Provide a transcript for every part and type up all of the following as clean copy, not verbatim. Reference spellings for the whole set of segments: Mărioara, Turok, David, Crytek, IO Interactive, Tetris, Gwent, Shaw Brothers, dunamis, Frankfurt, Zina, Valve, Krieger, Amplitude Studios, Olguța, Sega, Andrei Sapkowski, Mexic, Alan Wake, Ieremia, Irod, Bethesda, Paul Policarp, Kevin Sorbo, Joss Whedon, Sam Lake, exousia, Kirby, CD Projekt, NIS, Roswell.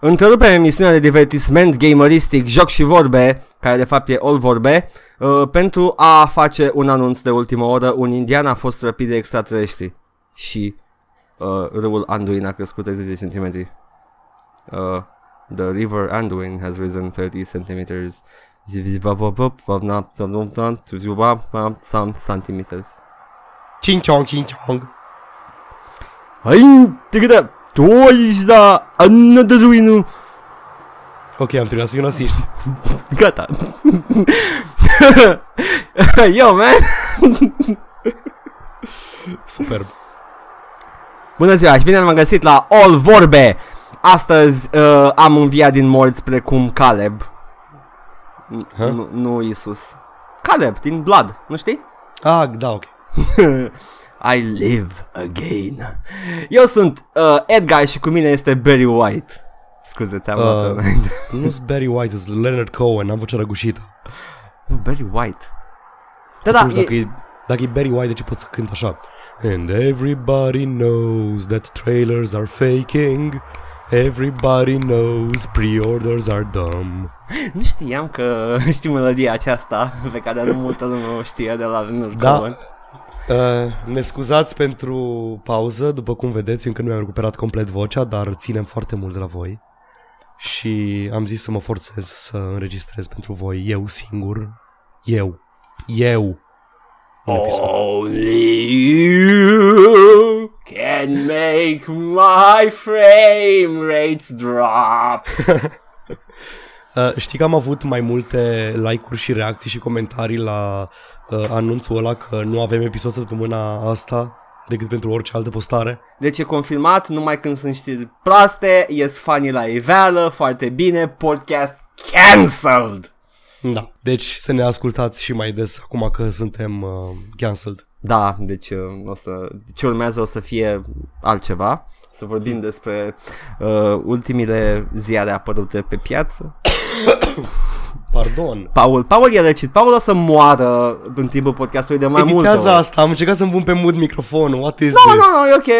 Întrerupem emisiunea de divertisment gameristic, joc și vorbe, care de fapt e all vorbe, pentru a face un anunț de ultimă oră. Un indian a fost răpit de extraterestri și râul Anduin a crescut 30 cm. The river Anduin has risen 30 cm. Cinciong, cinciong. Hai, te gâdea! Ok, am trebuit să fiu nasiști. Gata. Yo, man. Superb. Bună ziua și bine am găsit la All Vorbe. Astăzi am înviat din morți precum Caleb. Nu Isus. Caleb din Blood, nu știi? Ah, da, ok. I live again. Eu sunt Edgar și cu mine este Barry White. Scuze, te-am luat înainte. Nu-s Barry White, e Leonard Cohen, am vocea răgușită. Barry White. Atunci, da, dacă e Barry White, de ce pot să cânt așa? And everybody knows that trailers are faking. Everybody knows pre-orders are dumb. Nu știam că știu melodia aceasta pe care nu multă lume o știe de la Leonard Cohen. Ne scuzați pentru pauză, după cum vedeți încă nu mi-am recuperat complet vocea, dar ținem foarte mult de la voi și am zis să mă forțez să înregistrez pentru voi eu singur, eu Only you can make my frame rates drop. Știi că am avut mai multe like-uri și reacții și comentarii la anunțul ăla că nu avem episod săptămâna asta decât pentru orice altă postare. Deci e confirmat, numai când sunt știri proaste, ies fanii la iveală, foarte bine, podcast cancelled. Da, deci să ne ascultați și mai des acum că suntem cancelled. Da, deci ce urmează o să fie altceva. Să vorbim despre ultimile ziare apărute pe piață. Pardon. Paul i-a decit. Paul o să moară în timpul podcastului de mai mult. Editează asta, am încercat să-mi pun pe mut microfonul. What is this? No,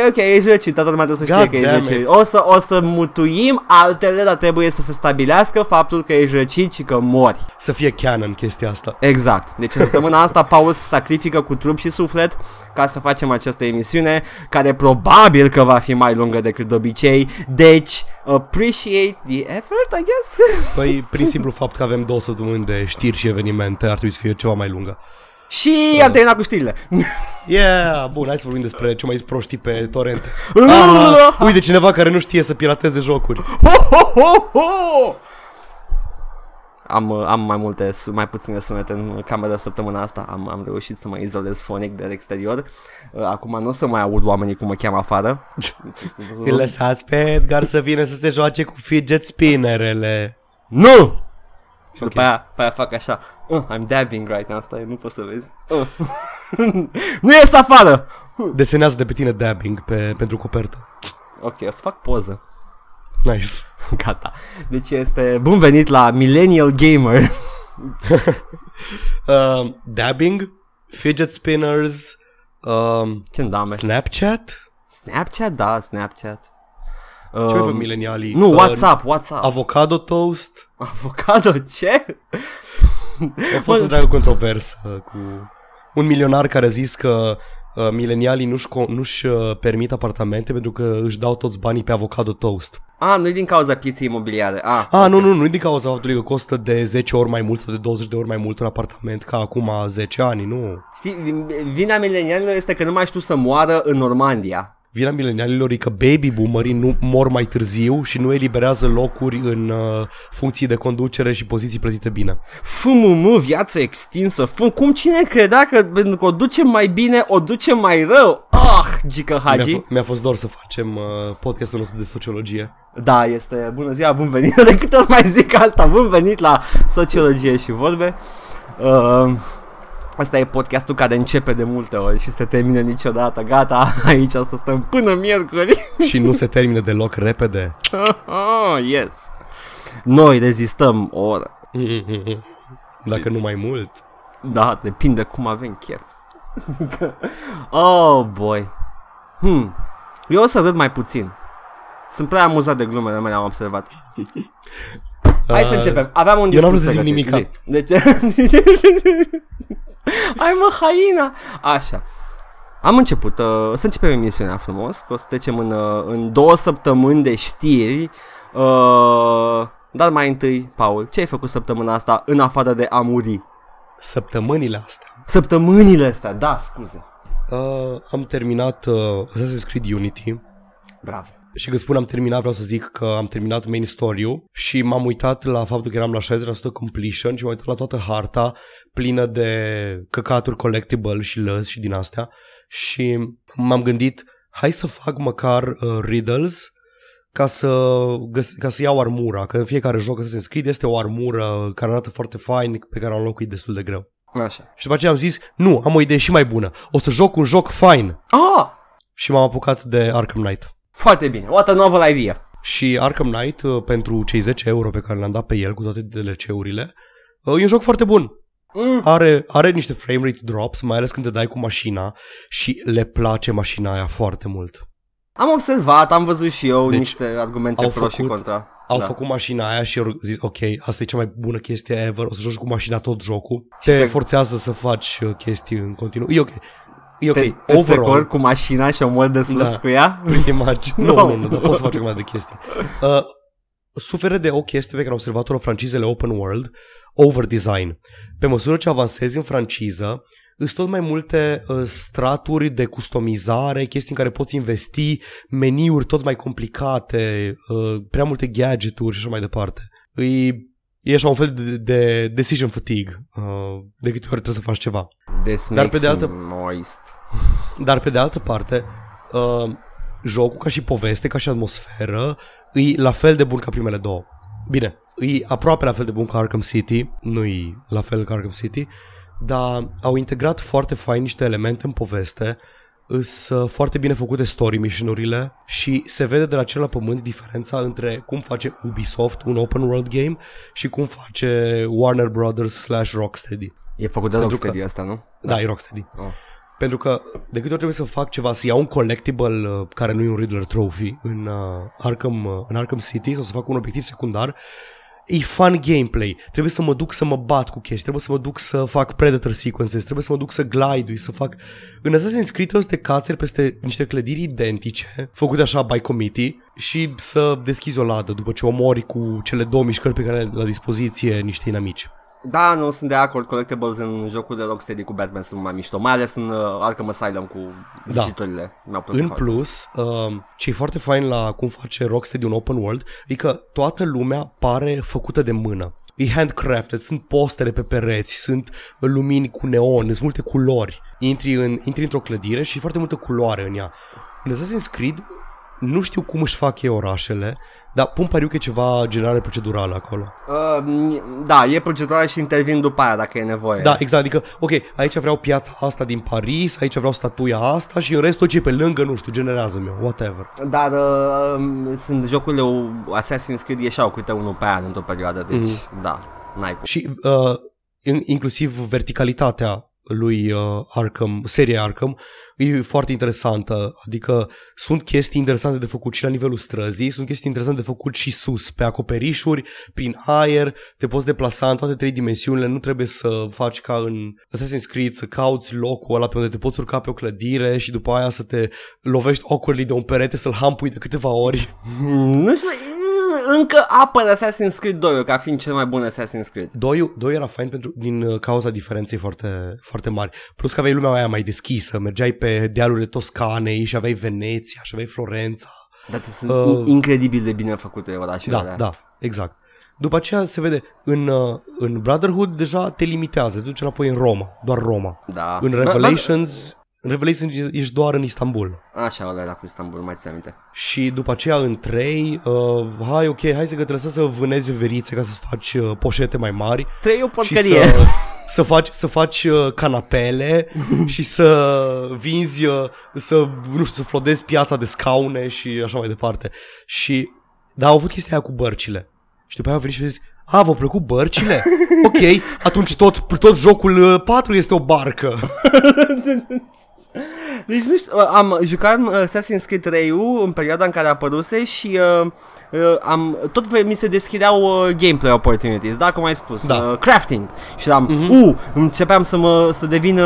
ok, ești decit. Toată lumea trebuie să știe că ești decit. O să mutuim altele, dar trebuie să se stabilească faptul că ești decit și că mori. Să fie canon chestia asta. Exact. Deci în săptămâna asta Paul se sacrifică cu trup și suflet ca să facem această emisiune, care probabil că va fi mai lungă decât de obicei. Deci, appreciate the effort, I guess? Păi, prin simplu fapt că avem 2 săptămâni de știri și evenimente, ar trebui să fie ceva mai lungă. Și am terminat cu știrile. Yeah, bun, hai să vorbim despre ce mai zis proștii pe torrente. Uite, cineva care nu știe să pirateze jocuri. Am mai puține sunete în camera săptămâna asta. Am reușit să mă izolez fonic de exterior. Acum nu o să mai aud oamenii cum mă cheamă afară. Îi lăsați pe Edgar să vină să se joace cu fidget spinnerele. Nu! Și okay. după aia fac așa. I'm dabbing right now. Stai, nu poți să vezi. Nu ies afară! Desenează de pe tine dabbing pentru copertă. Ok, o să fac poză. Nice. Gata. Deci este bun venit la Millennial Gamer. Dabbing, fidget spinners, Snapchat? Da, Snapchat. Ce mai fac milenialii? Nu, WhatsApp. Avocado toast. Avocado ce? A fost o dragă controversă cu un milionar care a zis că milenialii nu-și permit apartamente pentru că își dau toți banii pe avocado toast. Nu-i din cauza pieței imobiliare. Okay. Nu-i din cauza faptului că costă de 10 ori mai mult sau de 20 de ori mai mult un apartament ca acum 10 ani, nu? Știi, vina milenialilor este că nu mai știu să moară în Normandia. Vina milenialilor e că baby boomerii nu mor mai târziu și nu eliberează locuri în funcții de conducere și poziții plătite bine. FMM, viață extinsă. Cum cine credea că pentru că o ducem mai bine, o ducem mai rău? Gică Hagi. Mi-a fost dor să facem podcastul nostru de sociologie. Da, este. Bună ziua, bun venit. De câte ori mai zic asta, bun venit la sociologie și vorbe. Asta e podcastul care începe de multe ori și se termină niciodată. Gata, aici o să stăm până miercuri. Și nu se termină deloc repede. Yes. Noi rezistăm o oră. Dacă nu mai mult. Da, depinde cum avem chef. Oh, boy. Eu o să râd mai puțin. Sunt prea amuzat de glumele mele, am observat. Hai să începem. Aveam un discurs. Eu n-am să zic nimic. De ce? Ai mă, haina. Așa. Am început. Să începem emisiunea frumos. O să trecem în 2 săptămâni de știri. Dar mai întâi, Paul, ce ai făcut săptămâna asta în afară de a muri? Săptămânile astea, da, scuze. Am terminat Assassin's Creed Unity. Bravo. Și când spun am terminat, vreau să zic că am terminat main story-ul și m-am uitat la faptul că eram la 60% completion și m-am uitat la toată harta plină de căcaturi collectible și lăzi și din astea și m-am gândit, hai să fac măcar riddles ca să iau armura, că în fiecare joc să se înscrie este o armură care arată foarte fain, pe care o înlocui destul de greu. Așa. Și după aceea am zis, nu, am o idee și mai bună, o să joc un joc fain. Ah! Și m-am apucat de Arkham Knight. Foarte bine, what a novel idea. Și Arkham Knight, pentru cei 10 euro pe care le-am dat pe el cu toate DLC-urile, e un joc foarte bun. Are niște frame rate drops, mai ales când te dai cu mașina și le place mașina aia foarte mult. Am observat, am văzut și eu, deci, niște argumente pro și contra. Au făcut mașina aia și au zis, ok, asta e cea mai bună chestie ever, o să joci cu mașina tot jocul. Te forțează să faci chestii în continuu. E ok. Te strecori cu mașina și o mori de sus cu ea? Pretty much. Nu, dar poți să faci o grămadă de chestii. Suferă de o chestie pe care au observat-o francizele open world, overdesign. Pe măsură ce avansezi în franciză, sunt tot mai multe straturi de customizare, chestii în care poți investi, meniuri tot mai complicate, prea multe gadgeturi și așa mai departe. E așa un fel de decision fatigue, de câte ori trebuie să faci ceva. Dar pe de altă parte, jocul ca și poveste, ca și atmosferă, e la fel de bun ca primele două. Bine, e aproape la fel de bun ca Arkham City, nu-i la fel ca Arkham City, dar au integrat foarte fain niște elemente în poveste, sunt foarte bine făcute story mission-urile și se vede de la cer la pământ diferența între cum face Ubisoft un open world game și cum face Warner Brothers / Rocksteady. E făcut de Rocksteady asta, nu? Da, e Rocksteady. Oh. Pentru că de câte ori trebuie să fac ceva, să iau un collectible care nu e un Riddler Trophy în Arkham City sau să fac un obiectiv secundar, e fun gameplay, trebuie să mă duc să mă bat cu chestii, trebuie să mă duc să fac predator sequences, trebuie să mă duc să glide-ui, să fac... În Assassin's Creed o să te cațeri peste niște clădiri identice, făcute așa by committee, și să deschizi o ladă după ce omori cu cele 2 mișcări pe care le ai la dispoziție niște inamici. Da, nu, sunt de acord, collectibles în jocul de Rocksteady cu Batman sunt mai mișto, mai ales în Arkham Asylum cu visitorile. Da. În plus, ce e foarte fain la cum face Rocksteady un open world e că toată lumea pare făcută de mână. E handcrafted, sunt postere pe pereți, sunt lumini cu neon, sunt multe culori. Intri într-o clădire și e foarte multă culoare în ea. În Assassin's Creed, nu știu cum își fac ei orașele, dar pun pariu că e ceva generare procedurală acolo. Da, e procedurală și intervin după aia dacă e nevoie. Da, exact, adică, ok, aici vreau piața asta din Paris, aici vreau statuia asta și în rest tot ce e pe lângă, nu știu, generează-mi, whatever. Dar sunt jocurile Assassin's Creed ieșeau câte unul pe aia într-o perioadă, deci da, n-ai cum. Și inclusiv verticalitatea lui Arkham, seria Arkham, e foarte interesantă, adică sunt chestii interesante de făcut și la nivelul străzii, sunt chestii interesante de făcut și sus, pe acoperișuri, prin aer, te poți deplasa în toate 3 dimensiunile, nu trebuie să faci ca în Assassin's Creed, să cauți locul ăla pe unde te poți urca pe o clădire și după aia să te lovești awkwardly de un perete, să-l hampui de câteva ori. Nu știu, încă apără Assassin's Creed 2 ca fiind cel mai bun Assassin's Creed. 2 era fain din cauza diferenței foarte, foarte mari. Plus că aveai lumea aia mai deschisă, mergeai pe dealurile Toscanei și aveai Veneția și aveai Florența. Dar sunt incredibil de bine făcute orașurile alea. Da, exact. După aceea se vede, în Brotherhood deja te limitează, te duci înapoi în Roma, doar Roma. Da. În Revelations... În Revelation ești doar în Istanbul. Așa, ăla era cu Istanbul, mai ți-am aminte. Și după aceea în 3, hai să te lăsăm să vânezi verițe ca să faci poșete mai mari. 3 e o porcărie. Și să faci canapele și să vinzi, să flodezi piața de scaune și așa mai departe. Și, dar au avut chestia aia cu bărcile. Și după aia au venit și au zis, A, v-au plăcut bărcile? Ok, atunci tot jocul 4 este o barcă. Deci nu știu, am jucat Assassin's Creed 3-ul în perioada în care apăruse și mi se deschideau gameplay opportunities, da, cum ai spus, crafting. Și începeam să devin,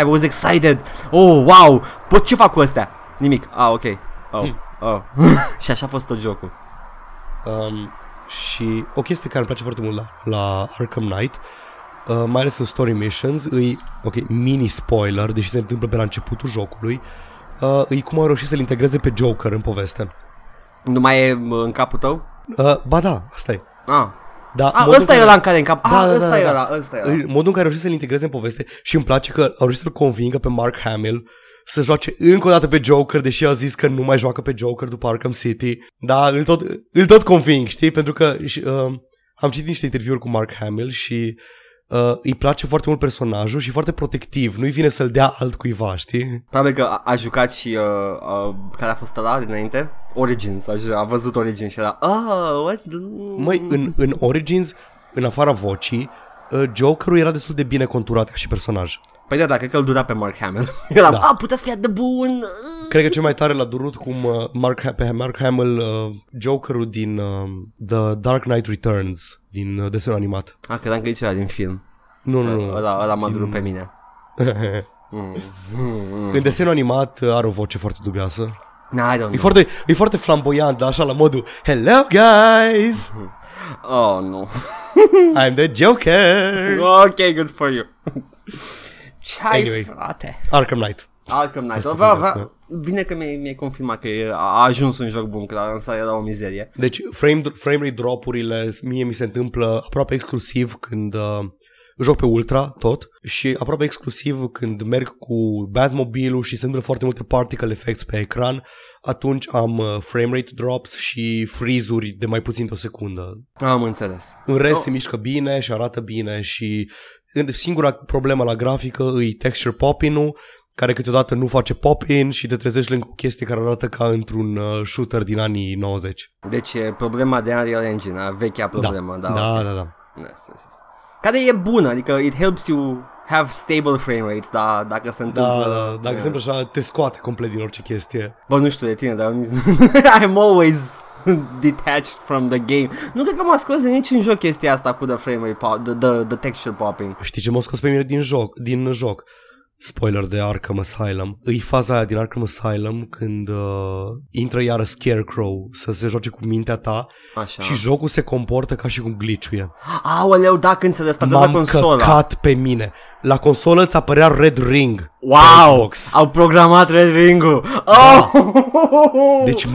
I was excited, oh, wow, pot ce fac cu astea? Nimic, ok, oh. Și așa a fost tot jocul. Și o chestie care îmi place foarte mult la Arkham Knight, mai ales în story missions, mini-spoiler, deși se întâmplă pe la începutul jocului, cum au reușit să-l integreze pe Joker în poveste. Nu mai e în capul tău? Ba da, asta e. Ăsta e ăla în care e în cap. Modul în care au reușit să-l integreze în poveste și îmi place că au reușit să-l convingă pe Mark Hamill să joace încă o dată pe Joker, deși a zis că nu mai joacă pe Joker după Arkham City. Dar îl tot conving, știi? Pentru că am citit niște interviuri cu Mark Hamill și îi place foarte mult personajul și foarte protectiv. Nu-i vine să-l dea altcuiva, știi? Probabil că a jucat și care a fost ăla dinainte? Origins. A văzut Origins și era... Măi, în Origins, în afara vocii, Jokerul era destul de bine conturat ca și personaj. Păi da, cred că îl dura pe Mark Hamill. Eram, puteți fi atât de bun! Cred că cel mai tare l-a durut cum Mark Hamill, Jokerul din The Dark Knight Returns, din desenul animat. Credeam că e ceva din film. Nu. Ăla m-a durut pe mine. În desenul animat are o voce foarte dubioasă. E foarte flamboiant, dar așa la modul Hello, guys! Oh, no. I'm the Joker. Ok, good for you. Anyway, frate. Arkham Knight. Bine că mi-ai confirmat că a ajuns un joc bun, că la lansare era o mizerie. Deci frame rate drop-urile mie mi se întâmplă aproape exclusiv când joc pe ultra tot și aproape exclusiv când merg cu Batmobile-ul și se întâmplă foarte multe particle effects pe ecran, atunci am frame rate drops și freeze-uri de mai puțin de o secundă. Am înțeles. În rest se mișcă bine și arată bine și singura problemă la grafică e texture pop-in-ul, care câteodată nu face pop-in și te trezești lângă o chestie care arată ca într-un shooter din anii 90. Deci problema de Unreal Engine, vechea problemă. Da. Yes. Care e bună, adică it helps you have stable frame rates, dar dacă se întâmplă... Dacă se întâmplă așa, te scoate complet din orice chestie. Bă, nu știu de tine, dar I'm always detached from the game. Nu cred că m-a scos de niciun joc chestia asta cu the frame rate, the texture popping. Știi ce m-a scos pe mine din joc? Spoiler de Arkham Asylum. E faza aia din Arkham Asylum când intră iară Scarecrow să se joace cu mintea ta. Așa. Și jocul se comportă ca și cum glitch-uie. Aoleu, da, când se restartează consola. M-am căcat pe mine. La consolă îți apărea Red Ring. Wow, Xbox. Au programat Red Ring-ul. Oh! Da. Deci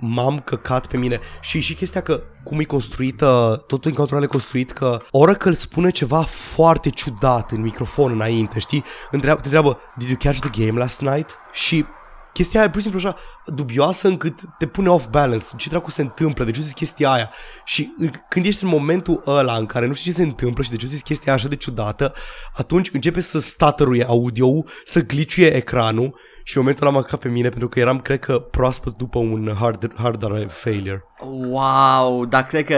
m-am căcat pe mine. Și chestia că cum e construită, totul în control e construit că Oracle spune ceva foarte ciudat în microfon înainte, știi? Te întreabă, did you catch the game last night? Și chestia aia e pur și simplu așa dubioasă încât te pune off balance. Ce dracu se întâmplă? De ce zici chestia aia? Și când ești în momentul ăla în care nu știi ce se întâmplă și de ce zici chestia aia așa de ciudată, atunci începe să stutteruie audio-ul, să glitch-uie ecranul și în momentul ăla m-a căcat pe mine pentru că eram, cred că, proaspăt după un hard drive failure. Wow, dar cred că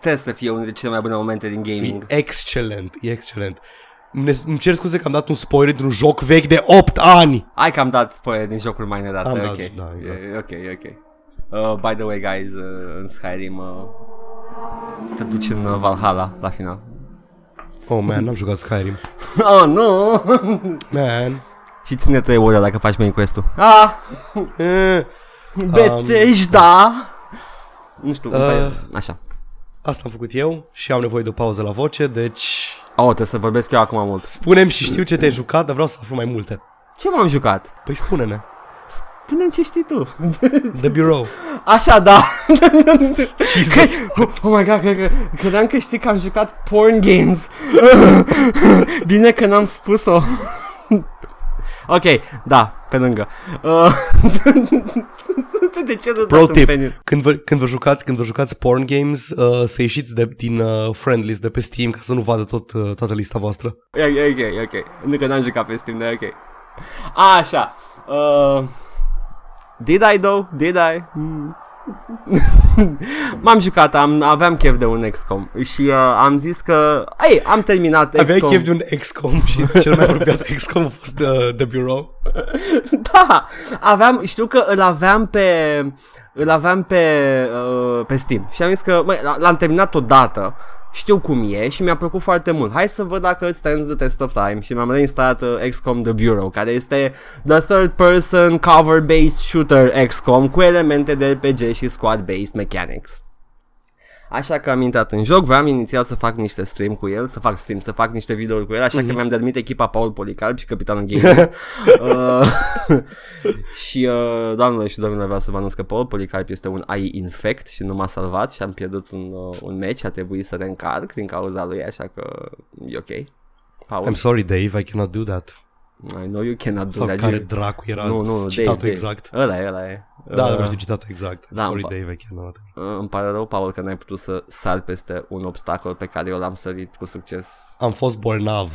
trebuie să fie unul dintre cele mai bune momente din gaming. E excelent. Îmi cer scuze că am dat un spoiler din un joc vechi de 8 ani. Hai că am dat spoiler din jocul mai nedată. Ok. By the way, guys, în Skyrim te duci în Valhalla la final. Oh, man, n-am jucat Skyrim. Oh, no. Man. Și ține 3 ore dacă faci main quest-ul. Bethesda. Nu știu, așa. Asta am făcut eu și am nevoie de o pauză la voce, deci... trebuie să vorbesc eu acum mult. Spune-mi și știu ce te-ai jucat, dar vreau să aflu mai multe. Ce m-am jucat? Păi spune-ne. Spune-mi ce știi tu. The Bureau. Așa, da. Oh my god, credeam că știi că am jucat porn games. Bine că n-am spus-o. Ok, da, pe lângă. Pro tip, când vă jucați porn games, să ieșiți din friend list de pe Steam ca să nu vadă toată lista voastră. Ok, nu că n-am jucat pe Steam, dar ok. Așa. Did I though? Did I? M-am jucat, aveam chef de un XCOM. Și am zis că am terminat XCOM. Aveai chef de un XCOM și cel mai apropiat XCOM a fost The Bureau. Da, aveam, știu că îl aveam pe Steam. Și am zis că l-am terminat odată, știu cum e și mi-a plăcut foarte mult. Hai să văd dacă it stands the test of time. Și mi-am reinstalat XCOM The Bureau, care este the third person cover-based shooter XCOM cu elemente de RPG și squad-based mechanics. Așa că am intrat în joc, voiam inițial să fac niște stream cu el, să fac niște videouri cu el, așa că mi-am dermit echipa Paul Policarp și Capitanul Gaming. Și doamnele și domnilor, vreau să vă anunț că Paul Policarp este un AI infect și nu m-a salvat și am pierdut un match, a trebuit să reîncarc din cauza lui, așa că e ok. Paul. I'm sorry Dave, I cannot do that. I know you cannot do that. Sau care dracu era citatul exact. Ăla e. Da, nu știu citatul exact. Da, sorry, Dave, cannot. Îmi pare rău, Paul, că n-ai putut să sari peste un obstacol pe care eu l-am sărit cu succes. Am fost bolnav.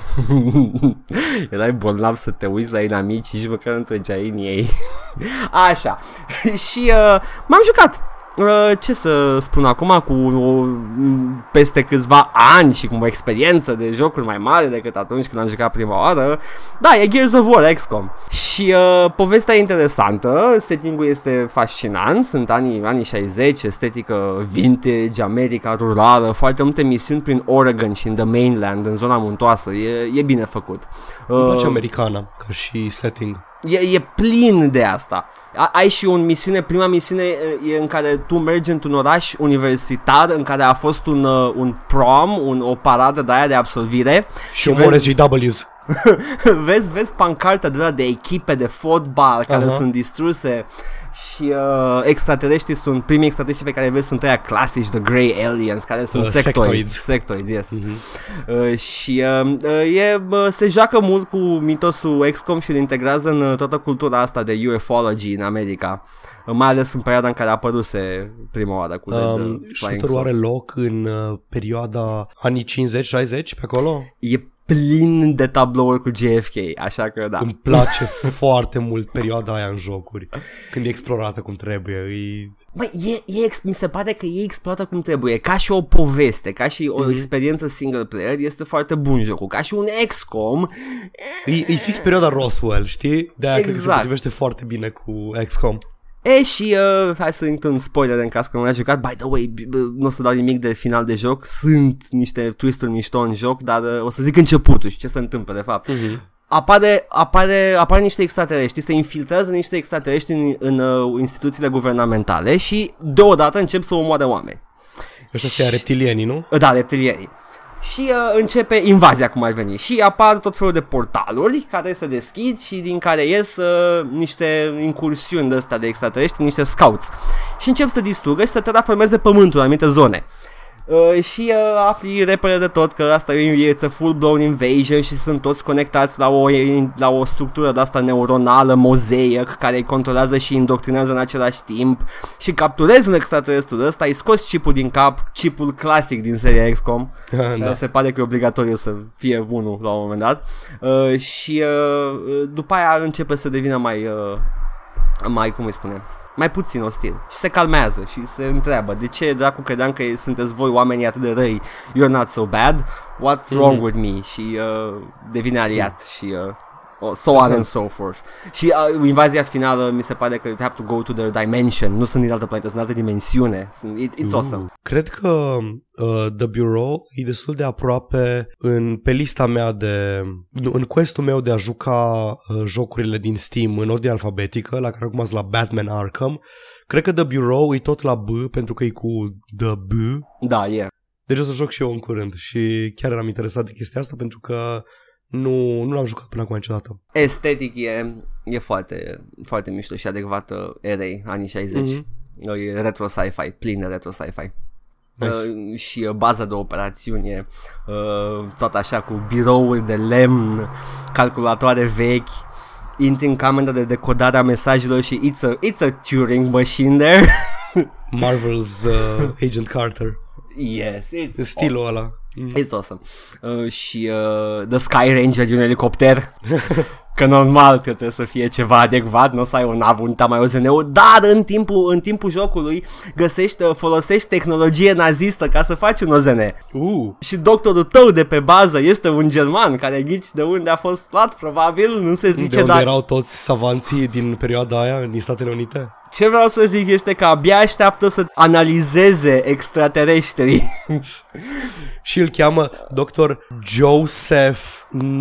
Erai bolnav să te uiți la inamici și măcar întregeai în ei. Așa. Și m-am jucat. Ce să spun acum, cu peste câțiva ani și cu o experiență de jocuri mai mare decât atunci când am jucat prima oară, da, e Gears of War XCOM. Și povestea e interesantă, setting-ul este fascinant, sunt anii 60, estetică vintage, America rurală, foarte multe misiuni prin Oregon și în the mainland, în zona muntoasă, e bine făcut. Îmi place americană ca și setting. E plin de asta. Ai și o misiune, prima misiune e în care tu mergi într-un oraș universitar în care a fost un prom, o paradă de aia de absolvire. Și omorezi GW's. Vezi pancarta de echipe de fotbal care sunt distruse. Și extraterestrii sunt, primii extraterestri pe care îi vezi sunt aia clasici, the grey aliens, care sunt sectoids, yes. Și se joacă mult cu mitosul XCOM și îl integrează în toată cultura asta de ufology în America, mai ales în perioada în care a apăruse prima oară cu shooter-ul are loc în perioada anii 50-60 pe acolo? E plin de tablouri cu JFK, așa că da. Îmi place foarte mult perioada aia în jocuri, când e explorată cum trebuie. Mi se pare că e explorată cum trebuie, ca și o poveste, ca și o experiență single player, este foarte bun jocul, ca și un XCOM. E fix perioada Roswell, știi? De-aia exact. Cred că se potrivește foarte bine cu XCOM. Și hai să intru în spoiler în caz că nu l-ai jucat. By the way, nu o să dau nimic de final de joc. Sunt niște twist-uri mișto în joc, dar o să zic începutul și ce se întâmplă de fapt. Apare niște extraterestri, se infiltrează niște extraterestri în instituțiile guvernamentale și deodată încep să omoare oameni. Ăștia sunt reptilienii, nu? Da, reptilienii. Și începe invazia, cum ar veni. Și apar tot felul de portaluri care se deschid și din care ies niște incursiuni de astea de extraterestri, niște scouts. Și încep să distrugă și să terraformeze pământul în anumite zone. Și afli repede de tot că asta e a full-blown invasion și sunt toți conectați la o structură de asta neuronală, mozaic, care îi controlează și indoctrinează în același timp. Și capturezi un extraterestru de ăsta, îi scoți chipul din cap, chipul clasic din seria XCOM. Da. Se pare că e obligatoriu să fie unul la un moment dat. Și după aia începe să devină mai cum îi spunem, mai puțin ostil și se calmează și se întreabă de ce dracu credeam că sunteți voi oamenii atât de răi, you're not so bad, what's wrong with me, și devine aliat și so on and so forth. Și invazia finală mi se pare că they have to go to their dimension, nu sunt din altă planetă, sunt din altă dimensiune, it's awesome. Cred că The Bureau e destul de aproape pe lista mea în quest-ul meu de a juca jocurile din Steam în ordine alfabetică, la care acum sunt la Batman Arkham. Cred că The Bureau e tot la B pentru că e cu The B. Da, e. Yeah. Deci o să joc și eu în curând și chiar eram interesat de chestia asta pentru că nu l-am jucat până acum niciodată. Estetic e foarte, foarte mișto și adecvată erei anii 60. E retro sci-fi, plin de retro sci-fi. Nice. Și baza de operațiuni e tot așa cu birouri de lemn, calculatoare vechi. Intri în camera de decodare a mesajelor și it's a Turing machine there. Marvel's Agent Carter. Yes, it's stilul ăla. It's awesome. Și The Sky Ranger din un elicopter Că normal că trebuie să fie ceva adecvat, nu o să ai o navă, unita mai OZN-ul, dar în timpul jocului folosești tehnologie nazistă ca să faci un OZN. Și doctorul tău de pe bază este un german care ghici de unde a fost luat, probabil, nu se zice, dar... De unde erau toți savanții din perioada aia în Statele Unite? Ce vreau să zic este că abia așteaptă să analizeze extraterestrii. Și îl cheamă Dr. Joseph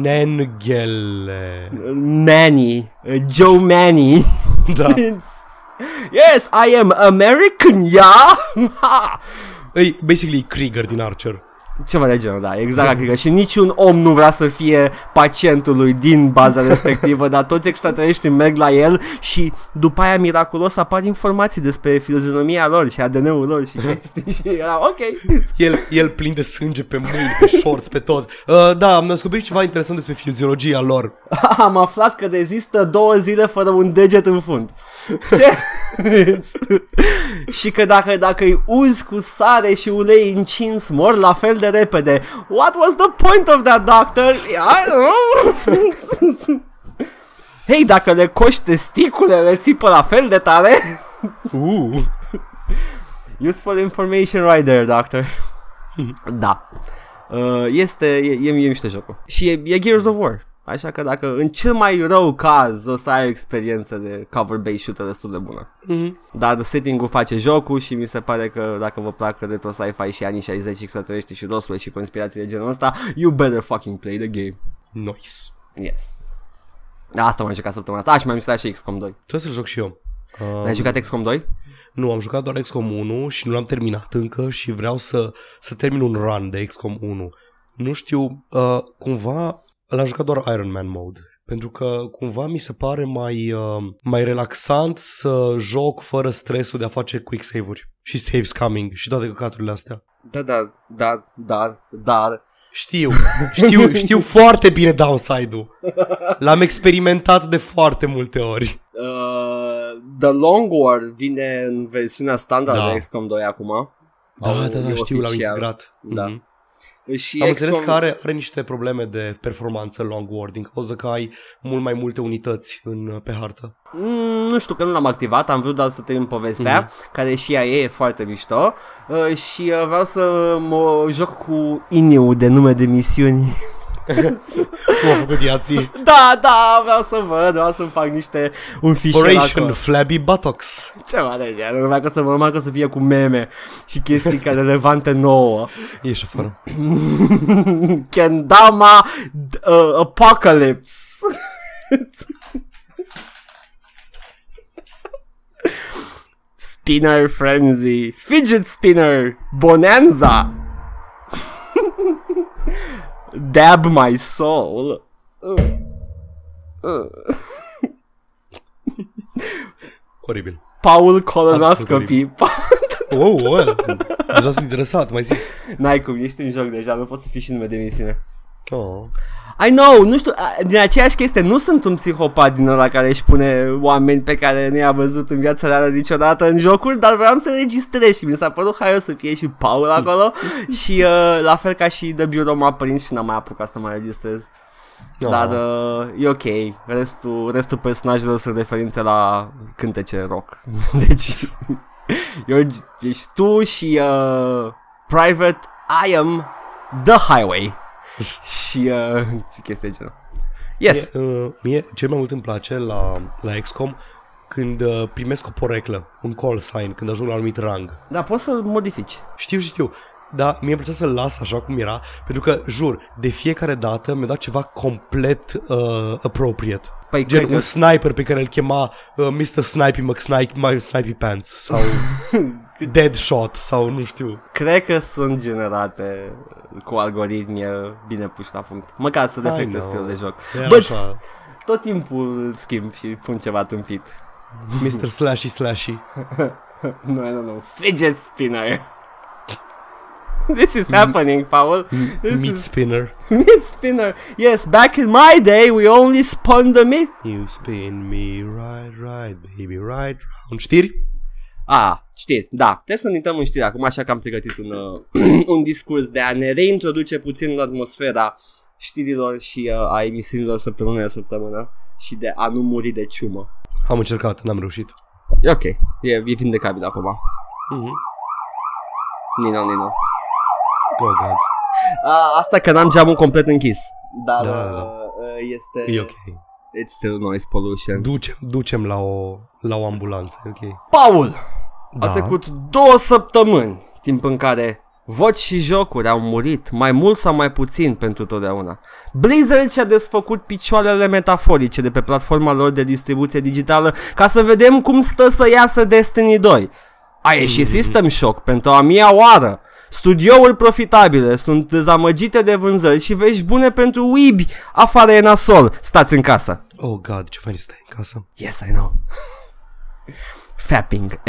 Nengele. Manny. Joe Manny. Da. Yes, I am American, yeah? Ei, basically Krieger din Archer. Ceva de genul, da, exact, Krieger. Și niciun om nu vrea să fie pacientului din baza respectivă, dar toți extraterestrii merg la el și după aia miraculos apar informații despre fizionomia lor și ADN-ul lor și chestii și era ok. El plin de sânge pe mâini, pe shorts, pe tot. Da, am descoperit ceva interesant despre fiziologia lor. Am aflat că rezistă 2 zile fără un deget în fund. Ce? Și că dacă îi uzi cu sare și ulei încins, mor la fel de repede. What was the point of that, doctor? I don't know. Hei, dacă le coși testiculele, țipă la fel de tare. Useful information right there, doctor. Da. E mișto jocul. Și e Gears of War. Așa că dacă în cel mai rău caz o să ai o experiență de cover-based shooter destul de bună. Dar setting-ul face jocul și mi se pare că dacă vă plac retro sci-fi și anii 60 extraterestri și Roswell și conspirații de genul ăsta, you better fucking play the game. Nice. Yes. Asta m-am jucat săptămâna asta. Și mi-am instalat și XCOM 2. Trebuie să-l joc și eu. Ai jucat XCOM 2? Nu, am jucat doar XCOM 1 și nu l-am terminat încă și vreau să termin un run de XCOM 1. Nu știu, cumva... L-am jucat doar Iron Man mode, pentru că cumva mi se pare mai relaxant să joc fără stresul de a face quick save-uri și save scamming și toate căcaturile astea. Dar. Știu foarte bine downside-ul. L-am experimentat de foarte multe ori. The Long War vine în versiunea standard de XCOM 2 acum. Da, știu, l-am integrat. Da. Mm-hmm. Și am înțeles că are niște probleme de performanță Long War din cauza că ai mult mai multe unități pe hartă. Nu știu, că nu l-am activat, am vrut doar să termin povestea, care și ea e foarte mișto. Și vreau să mă joc cu Iniu de nume de misiuni. Cum a făcut iații? Da, vreau să văd, vreau să-mi fac niște un fișier acolo. Operation Flabby Buttocks. Ceva de genul, normal că o să fie cu meme și chestii care relevante nouă. Ieși afară. Kendama Apocalypse. Spinner Frenzy. Fidget Spinner Bonanza. Dab my soul. Oribil. Paul Colonoscopy. Wow. Deja sunt interesat, mai zic. N-ai cum, ești în joc deja, nu poți să fii și nume de misiune. I know, nu știu, din aceeași chestie, nu sunt un psihopat din ăla care își pune oameni pe care nu i-a văzut în viața reală niciodată în jocuri, dar vreau să registrez și mi s-a părut haios să fie și Paul acolo și la fel ca și The Bureau m-a prins și n-am mai apucat să mai registrez. Dar e ok, restul personajelor sunt referințe la cântece rock, deci ești tu și Private I am the highway. Și chestia genul. Yes. Mie cel mai mult îmi place la XCOM când primesc o poreclă, un call sign, când ajung la un anumit rang. Da, poți să-l modifici. Știu, dar mie îmi plăcea să-l las așa cum era, pentru că, jur, de fiecare dată mi-a dat ceva complet appropriate. Păi gen un sniper pe care îl chema Mr. Snipey McSnipey Pants sau Deadshot sau nu știu. Cred că sunt generate cu algoritmi bine puși la punct. Măcar să defecte stilul de joc. Bă, tot timpul îl schimb și pun ceva tâmpit. Mr. Slashy. No. Fidget spinner. This is happening, Paul. Meat spinner. Meat spinner. Yes, back in my day, we only spun the meat. You spin me right, baby, right round. Știri? Știri, da. Trebuie să ne intrăm în știri acum, așa că am pregătit un discurs de a ne reintroduce puțin în atmosfera știrilor și a emisiunilor săptămână la săptămână. și de a nu muri de ciumă. Am încercat, n-am reușit. E ok, e vindecabil acum. Nino oh, God. Asta că n-am geamul complet închis. Dar este... E ok. It's still noise pollution. Ducem la o ambulanță, ok. Paul! Da. A trecut 2 săptămâni, timp în care voci și jocuri au murit, mai mult sau mai puțin pentru totdeauna. Blizzard și-a desfăcut picioarele metaforice de pe platforma lor de distribuție digitală ca să vedem cum stă să iasă Destiny 2. A ieșit System Shock pentru a 1000-a oară. Studiouri profitabile sunt dezamăgite de vânzări și vești bune pentru uibi. Afară e nasol, stați în casă. Oh God, ce fain, stai în casă. Yes, I know. Fapping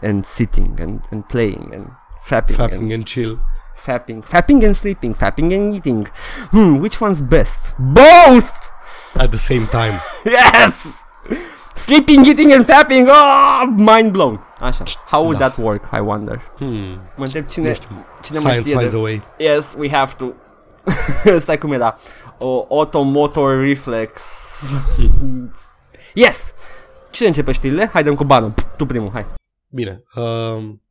and sitting and playing and fapping and chill. Fapping and sleeping, fapping and eating. Which one's best? Both! At the same time. Yes! Sleeping, eating and fapping. Oh, mind blown. Așa. How would that work, I wonder? Mă întreb cine mai știe finds a way. Yes, we have to. Stai cum era. Automotor reflex. Yes! Cine începe știrile? Haidem cu banul. Tu primul, hai. Bine.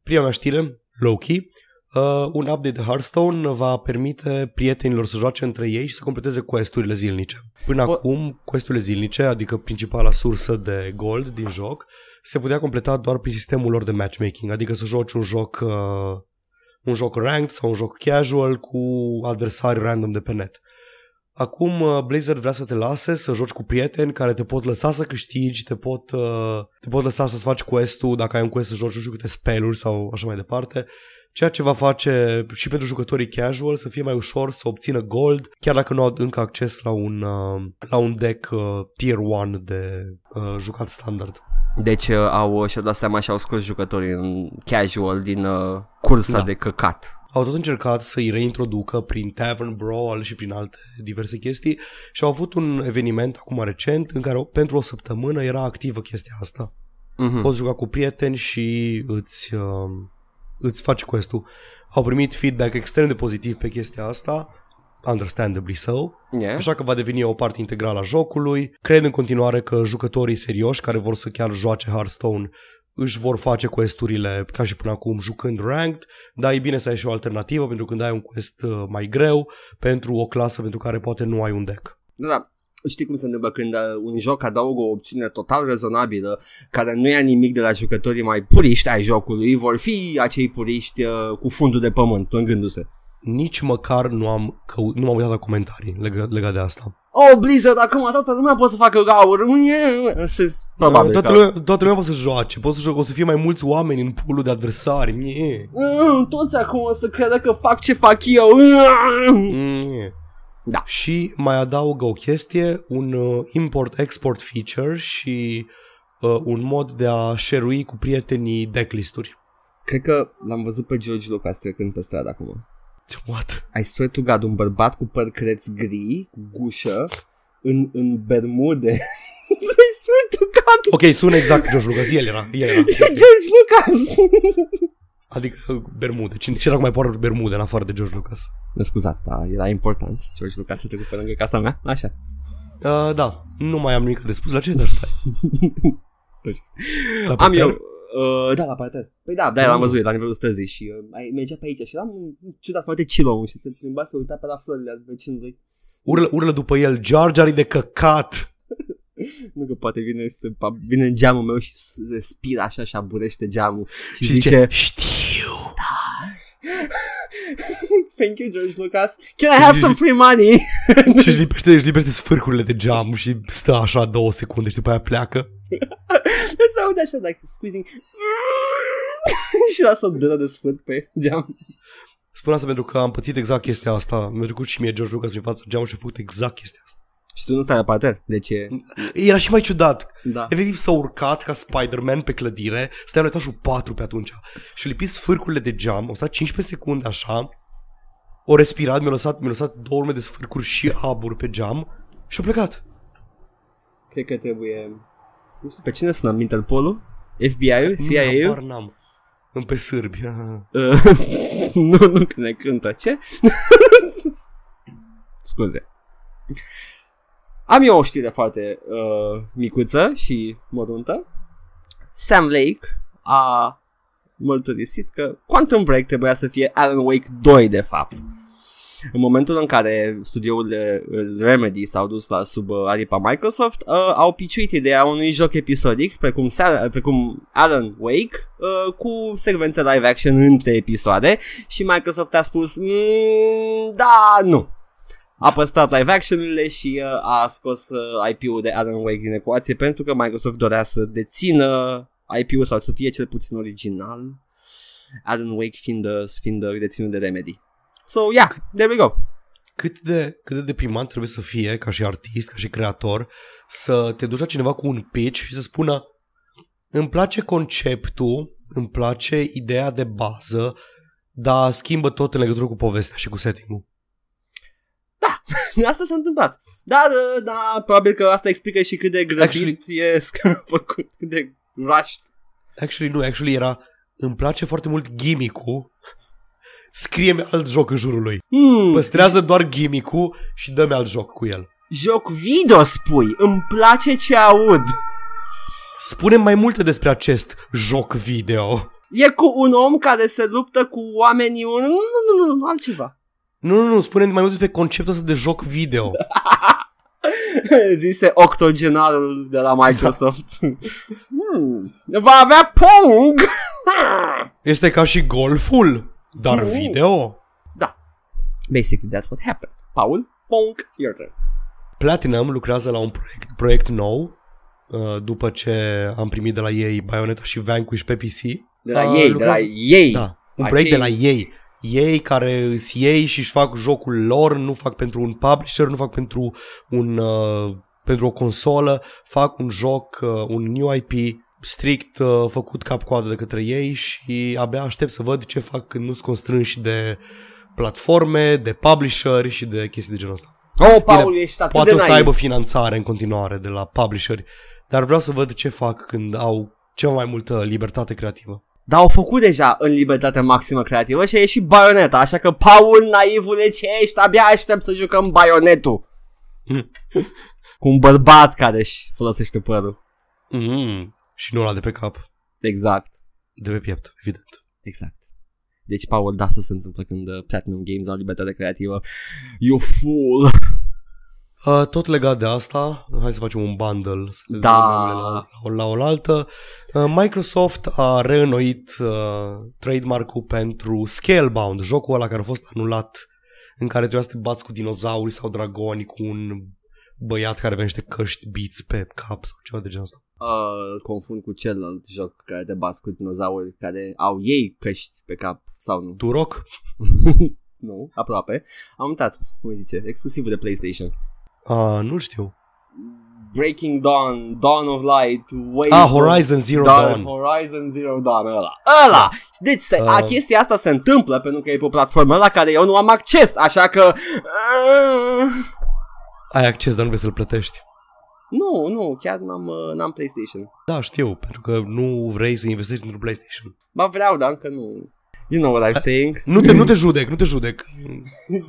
Prima mea știre, low-key. Un update de Hearthstone va permite prietenilor să joace între ei și să completeze quest-urile zilnice. Până acum, quest-urile zilnice, adică principala sursă de gold din joc, se putea completa doar prin sistemul lor de matchmaking, adică să joci un joc ranked sau un joc casual cu adversari random de pe net. Acum Blizzard vrea să te lase să joci cu prieteni care te pot lăsa să câștigi, te pot lăsa să-ți faci quest-ul, dacă ai un quest să joci nu știu câte spell-uri sau așa mai departe, ceea ce va face și pentru jucătorii casual să fie mai ușor să obțină gold, chiar dacă nu au încă acces la un deck tier 1 de jucat standard. Deci și-au dat seama și au scos jucătorii în casual din cursa de căcat. Au tot încercat să-i reintroducă prin Tavern Brawl și prin alte diverse chestii și au avut un eveniment acum recent în care pentru o săptămână era activă chestia asta. Mm-hmm. Poți juca cu prieteni și îți faci quest-ul. Au primit feedback extrem de pozitiv pe chestia asta, understandably so, așa că va deveni o parte integrală a jocului. Cred în continuare că jucătorii serioși care vor să chiar joace Hearthstone își vor face quest-urile ca și până acum jucând ranked, dar e bine să ai și o alternativă pentru când ai un quest mai greu pentru o clasă pentru care poate nu ai un deck. Da. Știi cum se întâmplă când un joc adaugă o opțiune total rezonabilă care nu ia nimic de la jucătorii mai puriști ai jocului, vor fi acei puriști cu fundul de pământ, plângându-se. Nici măcar nu m-am uitat la comentarii legat de asta. Oh, Blizzard, acum toată lumea poate să facă gauri. Probabil toată lumea poate să joace. O să fie mai mulți oameni în pool-ul de adversari. Toți acum o să credă că fac ce fac eu. Da. Și mai adaugă o chestie, un import-export feature și un mod de a share-ui cu prietenii decklist-uri. Cred că l-am văzut pe George Lucas trecând pe stradă acum. What? I swear to God, un bărbat cu păr creț gri, cu gușă, în bermude. I swear to God. Ok, sună exact George Lucas, el era. George Lucas. Adică bermude, ce dacă mai poartă bermude în afară de George Lucas? Mă scuzați, dar era important. George Lucas a trecut pe lângă casa mea, așa. Da, nu mai am nimic de spus, la ce dar stai? Am eu... la parter. Păi da, l-am văzut la nivelul stăzii și mergea pe aici și eram ciudat foarte chill și se plimba să uita pe la florile al vecinului. Urlă după el, Jar-Jar-i de căcat! Nu că poate vine în geamul meu și respira așa și aburește geamul și zice știu! Da! Thank you, George Lucas! Can I have some free money? Și își lipește sfârcurile de geam și stă așa 2 secunde și după aia pleacă. Se aude așa, like, squeezing. Și lasă o dână de sfânt pe geam. Spun asta pentru că am pățit exact chestia asta. Mi-a trecut și mie George Lucas prin fața geamul și a făcut exact chestia asta. Și tu nu stai la parter, deci era și mai ciudat. Da. Efectiv s-a urcat ca Spider-Man pe clădire, stai în etajul 4 pe atunci și lipit sfârcurile de geam, o stat 15 secunde așa, o respirat, mi-a lăsat 2 urme de sfârcuri și aburi pe geam și a plecat. Cred că trebuie... Nu știu, pe cine sunam? Interpolul? FBI-ul? CIA-ul? Nu, în pe sârbi. Nu că ne cântă. Ce? Scuze. Am eu o știre foarte micuță și măruntă. Sam Lake a mărturisit că Quantum Break trebuia să fie Alan Wake 2 de fapt. În momentul în care studioul Remedy s-au dus la sub aripa Microsoft, au piciuit ideea unui joc episodic precum Alan Wake cu secvențe live action între episoade și Microsoft a spus da, nu. A păstrat live action-urile și a scos IP-ul de Alan Wake din ecuație pentru că Microsoft dorea să dețină IP-ul sau să fie cel puțin original, Alan Wake fiind deținut de Remedy. So, yeah, there we go. Cât de deprimant trebuie să fie, ca și artist, ca și creator, să te duci la cineva cu un pitch și să spună îmi place conceptul, îmi place ideea de bază, dar schimbă tot în legătură cu povestea și cu setting-ul. Da, asta s-a întâmplat. Dar, da, probabil că asta explică și cât de grăbit e făcut, cât de rushed. Actually era îmi place foarte mult gimmick-ul. Scrie-mi alt joc în jurul lui. Păstrează doar gimmick-ul și dă-mi alt joc cu el. Joc video spui, îmi place ce aud. Spune-mi mai multe despre acest joc video. E cu un om care se luptă cu oamenii. Nu, altceva. Nu, spune-mi mai multe despre conceptul ăsta de joc video. Zise octogenarul de la Microsoft. Va avea Pong. Este ca și golful, dar video? Da. Basically that's what happened. Paul, Pong, your turn. Platinum lucrează la un proiect nou după ce am primit de la EA Bayonetta și Vanquish pe PC. De la EA. Da, un proiect de la EA. EA care îs ei și își fac jocul lor, nu fac pentru un publisher, nu fac pentru pentru o consolă, fac un joc, un new IP strict făcut cap-coadă de către ei și abia aștept să văd ce fac când nu-s constrânși de platforme, de publisheri și de chestii de genul ăsta. Oh, Paul, bine, ești atât poate de naiv. Să aibă finanțare în continuare de la publisheri, dar vreau să văd ce fac când au cea mai multă libertate creativă. Dar au făcut deja în libertatea maximă creativă și a ieșit Bayonetta, așa că, Paul, naivule, ce ești? Abia aștept să jucăm Bayonetul. Cu un bărbat care își folosește părul. Și nu ăla de pe cap. Exact. De pe piept, evident. Exact. Deci, Paul, da, să se întâmplă când Platinum Games au libertate creativă. You fool! Tot legat de asta, hai să facem un bundle. La oaltă. Microsoft a reînnoit trademark-ul pentru Scalebound, jocul ăla care a fost anulat, în care trebuia să te bați cu dinozauri sau dragoni, cu un băiat care venește căști biți pe cap sau ceva de genul ăsta. Confund cu celălalt joc care te bați cu dinozauri care au ei căști pe cap sau nu. Turok? Nu, aproape. Am uitat, cum îi zice, exclusivul de PlayStation. Nu știu. Breaking Dawn, Dawn of Light, Horizon Zero Dawn, ăla. Deci chestia asta se întâmplă pentru că e pe o platformă la care eu nu am acces, așa că ai acces, dar nu vrei să-l plătești. Nu, chiar n-am PlayStation. Da, știu, pentru că nu vrei să investești într-un PlayStation. Ba vreau, dar încă nu. You know what I'm saying? Nu te judec.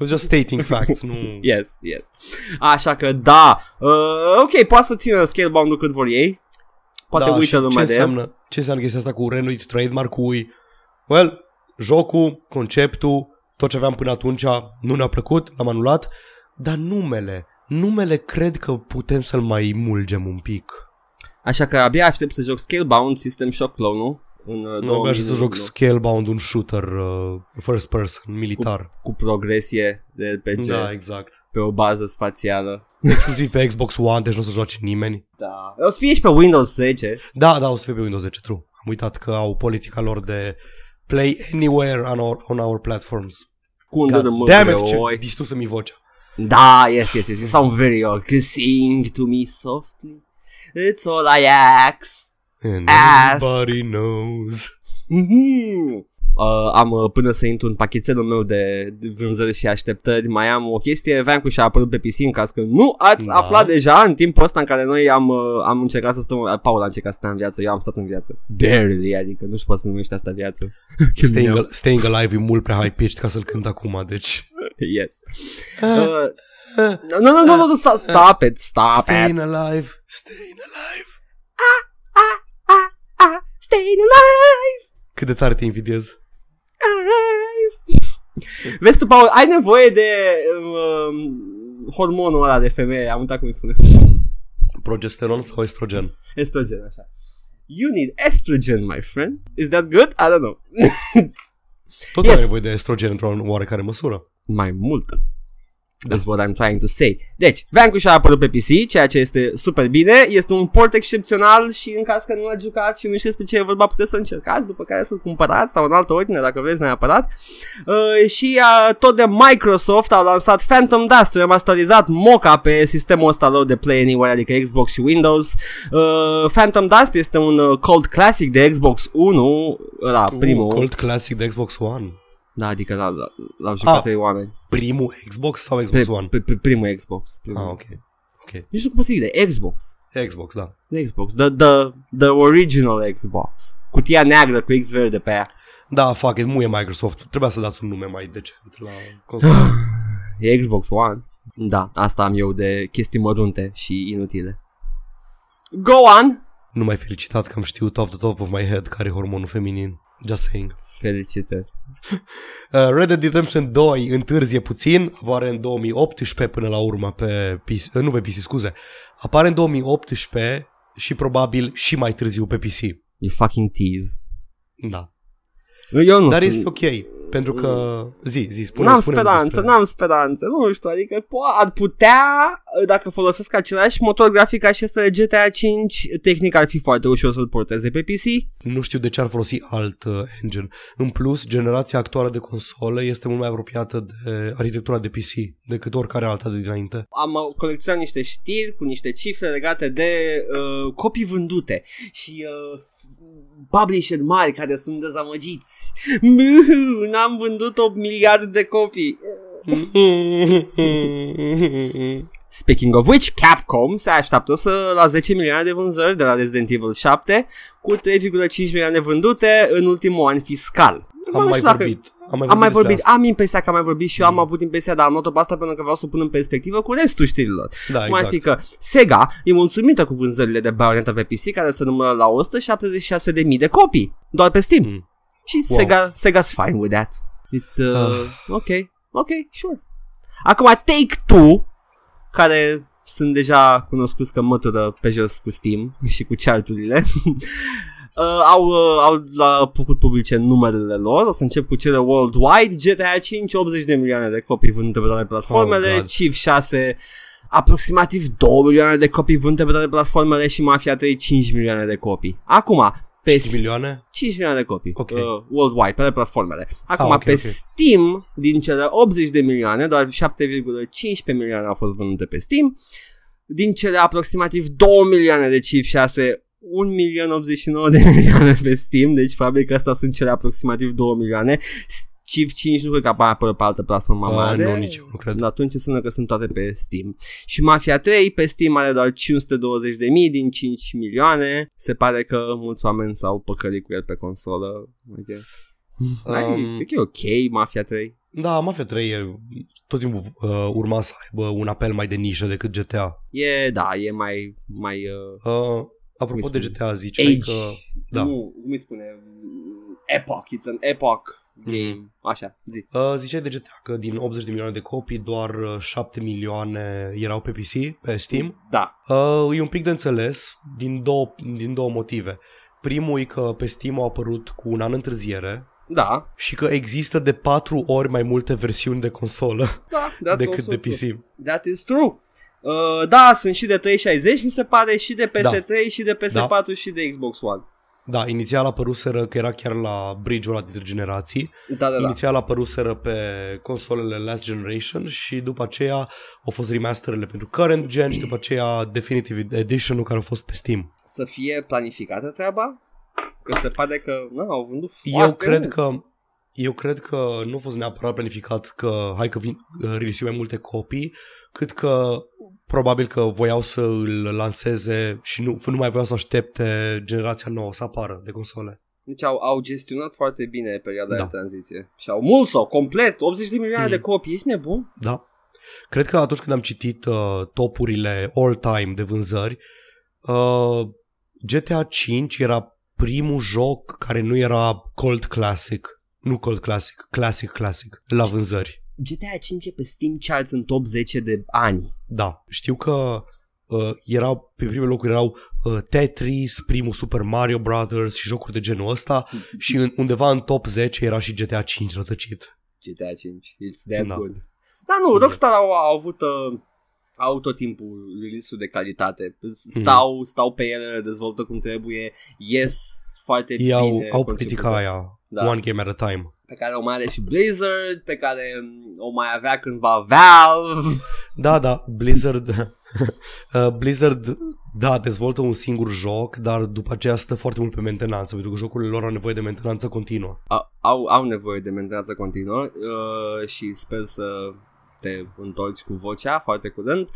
Just stating facts. Nu. Yes. Așa că da. Ok, poate să țină Scalebound-ul cât vor ei. Poate da, uită lumea de el. Ce înseamnă chestia asta cu renuit trademark-ul? Well, jocul, conceptul, tot ce aveam până atunci nu ne-a plăcut, l-am anulat. Dar numele cred că putem să-l mai mulgem un pic. Așa că abia aștept să joc Scalebound, System Shock Clone-ul. Nu vreau să joc Scalebound, un shooter first person, militar. Cu progresie de RPG. Da, exact. Pe o bază spațială. Exclusiv pe Xbox One, deci nu o să joace nimeni. Da. O să fie și pe Windows 10. Da, o să fie pe Windows 10, true. Am uitat că au politica lor de play anywhere on our platforms. Cu un dărâmă, damn it, ce distrusă-mi vocea. Da, yes, you sound very old. Sing to me softly. It's all I ask. And everybody knows. Am până să intru în pachetelul meu de vânzări și așteptări, mai am o chestie. Vanquish și-a apărut pe PC, în caz că nu ați aflat deja, în timpul ăsta în care noi am încercat să stăm. Paul a încercat să stea în viață, eu am stat în viață. Barely, adică nu-și poate să numește asta viață. Staying Alive e mult prea high-pitched ca să-l cânt acum, deci Yes. No, stop it. Staying alive. Staying alive. Cât de tare te invidiez. Vezi tu, Paul, ai nevoie de hormonul ăla de femeie, am uitat cum îi spune. Progesteron sau estrogen? Estrogen, așa. You need estrogen, my friend. Is that good? I don't know. Tot yes. Ai nevoie de estrogen într-o oarecare măsură. Mai multă. That's what I'm trying to say. Deci, Vanquish a apărut pe PC, ceea ce este super bine. Este un port excepțional și în caz că nu l-ați jucat și nu știți pe ce e vorba, puteți să încercați, după care să-l cumpărați sau în altă ordine, dacă vreți neapărat. Și tot de Microsoft au lansat Phantom Dust, remasterizat moca pe sistemul ăsta lor de Play Anywhere, adică Xbox și Windows. Phantom Dust este un cold classic de Xbox 1, ăla primul. Cold classic de Xbox One. Da, adică l-au jucat 3 oameni. Primul Xbox sau Xbox One? Primul Xbox. Ok. Nu știu cum poți să zic de Xbox. Xbox, da. Xbox, the original Xbox. Cutia neagră cu X verde pe ea. Da, fuck it, muie Microsoft. Trebuia să dați un nume mai decent la console. E Xbox One. Da, asta am eu de chestii mărunte și inutile. Go on! Nu m-ai felicitat că am știut off the top of my head care e hormonul feminin. Just saying. Felicitări. Red Dead Redemption 2 întârzie puțin, apare în 2018 până la urmă pe PC, nu pe PC, scuze. Apare în 2018 și probabil și mai târziu pe PC. E fucking tease. Da. Dar este ok, pentru că zi, spune. N-am speranță, nu știu, adică ar putea, dacă folosesc același motor grafic ca și ăsta de GTA 5, tehnic ar fi foarte ușor să-l porteze pe PC. Nu știu de ce ar folosi alt engine. În plus, generația actuală de console este mult mai apropiată de arhitectura de PC decât oricare alta de dinainte. Am colecționat niște știri cu niște cifre legate de copii vândute și publisher mari care sunt dezamăgiți. N-am vândut 8 miliarde de copii. Speaking of which, Capcom se așteaptă la 10 milioane de vânzări de la Resident Evil 7 cu 3,5 milioane vândute în ultimul an fiscal. Am mai vorbit. Am impresia că am mai vorbit și eu am avut impresia, dar am notat pe asta pentru că vreau să o pun în perspectivă cu restul știrilor. Da, exact. Mai fi că Sega e mulțumită cu vânzările de Bayonetta pe PC, care se numără la 176.000 de copii doar pe Steam. Și wow. Sega's fine with that. It's ok, sure. Acum Take 2, care sunt deja cunoscuți că mătură pe jos cu Steam și cu chart-urile. Au făcut publice numerele lor. O să încep cu cele worldwide. GTA 5, 80 de milioane de copii vândute pe toate platformele. Civ 6, aproximativ 2 milioane de copii vândute pe toate platformele. Și Mafia 3, 5 milioane de copii. Acum pe 5 milioane de copii, okay. Worldwide, pe platformele. Acum pe Steam, din cele 80 de milioane, doar 7,15 milioane au fost vândute pe Steam. Din cele aproximativ 2 milioane de Civ 6, 1.089 de milioane pe Steam, deci probabil că astea sunt cele aproximativ 2 milioane. Civ 5 nu cred că apare pe altă platformă mare. Nu, nici eu nu cred. Atunci înseamnă că sunt toate pe Steam. Și Mafia 3 pe Steam are doar 520.000 din 5 milioane. Se pare că mulți oameni s-au păcălit cu el pe consolă. Cred că e ok Mafia 3. Da, Mafia 3 tot timpul urma să aibă un apel mai de nișă decât GTA. E mai apropo de GTA zici că da. Nu, cum îi spune? Epoch, it's an epoch game. Așa, zi. Ziceai de GTA că din 80 de milioane de copii doar 7 milioane erau pe PC, pe Steam. Da. E un pic de înțeles din două motive. Primul e că pe Steam au apărut cu un an întârziere. Da. Și că există de 4 ori mai multe versiuni de consolă decât de PC. True. That is true. Da, sunt și de 360, mi se pare, și de PS3, și de PS4, și de Xbox One. Da, inițial apăruseră că era chiar la bridge-ul ăla dintre generații. Inițial apăruseră pe consolele Last Generation și după aceea au fost remasterele pentru Current Gen și după aceea Definitive Edition-ul care a fost pe Steam. Să fie planificată treaba? Că se pare că au vândut foarte mult. Eu cred că nu a fost neapărat planificat că hai că vin release mai multe copii, cât că probabil că voiau să îl lanseze și nu mai voiau să aștepte generația nouă să apară de console. Deci au gestionat foarte bine perioada de tranziție. Și au mult, complet, 80 de milioane de copii. Ești nebun? Da. Cred că atunci când am citit topurile all-time de vânzări, GTA 5 era primul joc care nu era Cold Classic. Nu Cold Classic, Classic la vânzări. GTA 5 e pe Steam Charts în top 10 de ani. Da, știu că erau pe primele locuri erau Tetris, primul Super Mario Brothers și jocuri de genul ăsta și undeva în top 10 era și GTA 5 rătăcit. GTA 5, it's that good. Da, nu, Rockstar au avut au tot timpul release-ul de calitate. Stau pe ele, dezvoltă cum trebuie. Yes, foarte bine. Au criticat aia, one game at a time. Pe care o mai are și Blizzard, pe care o mai avea cândva Valve. Da, Blizzard dezvoltă un singur joc, dar după aceea stă foarte mult pe mentenanță, pentru că jocurile lor au nevoie de mentenanță continuă. Au nevoie de mentenanță continuă și sper să te întorci cu vocea foarte curând.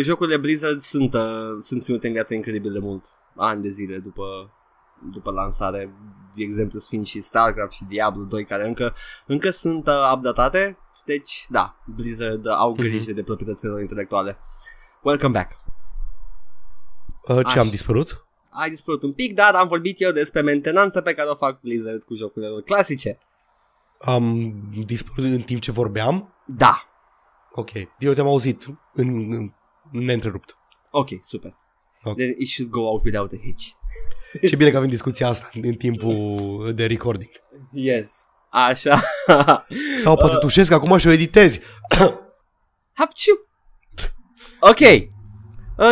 Jocurile Blizzard sunt ținute în viață incredibil de mult, ani de zile după lansare, de exemplu fiind și StarCraft și Diablo 2, care încă sunt updatate. Deci, da, Blizzard au grijă de proprietățile lor intelectuale. Welcome back. Am dispărut? Ai dispărut un pic, dar am vorbit eu despre mentenanța pe care o fac Blizzard cu jocurile lor clasice. Am dispărut în timp ce vorbeam? Da. Ok, eu te-am auzit neîntrerupt. Ok, super. Okay. Then it should go out without a hitch. Ce bine că avem discuția asta în timpul de recording. Yes, așa. Sau poate tușesc acum și o editezi. Hapciu. Ok.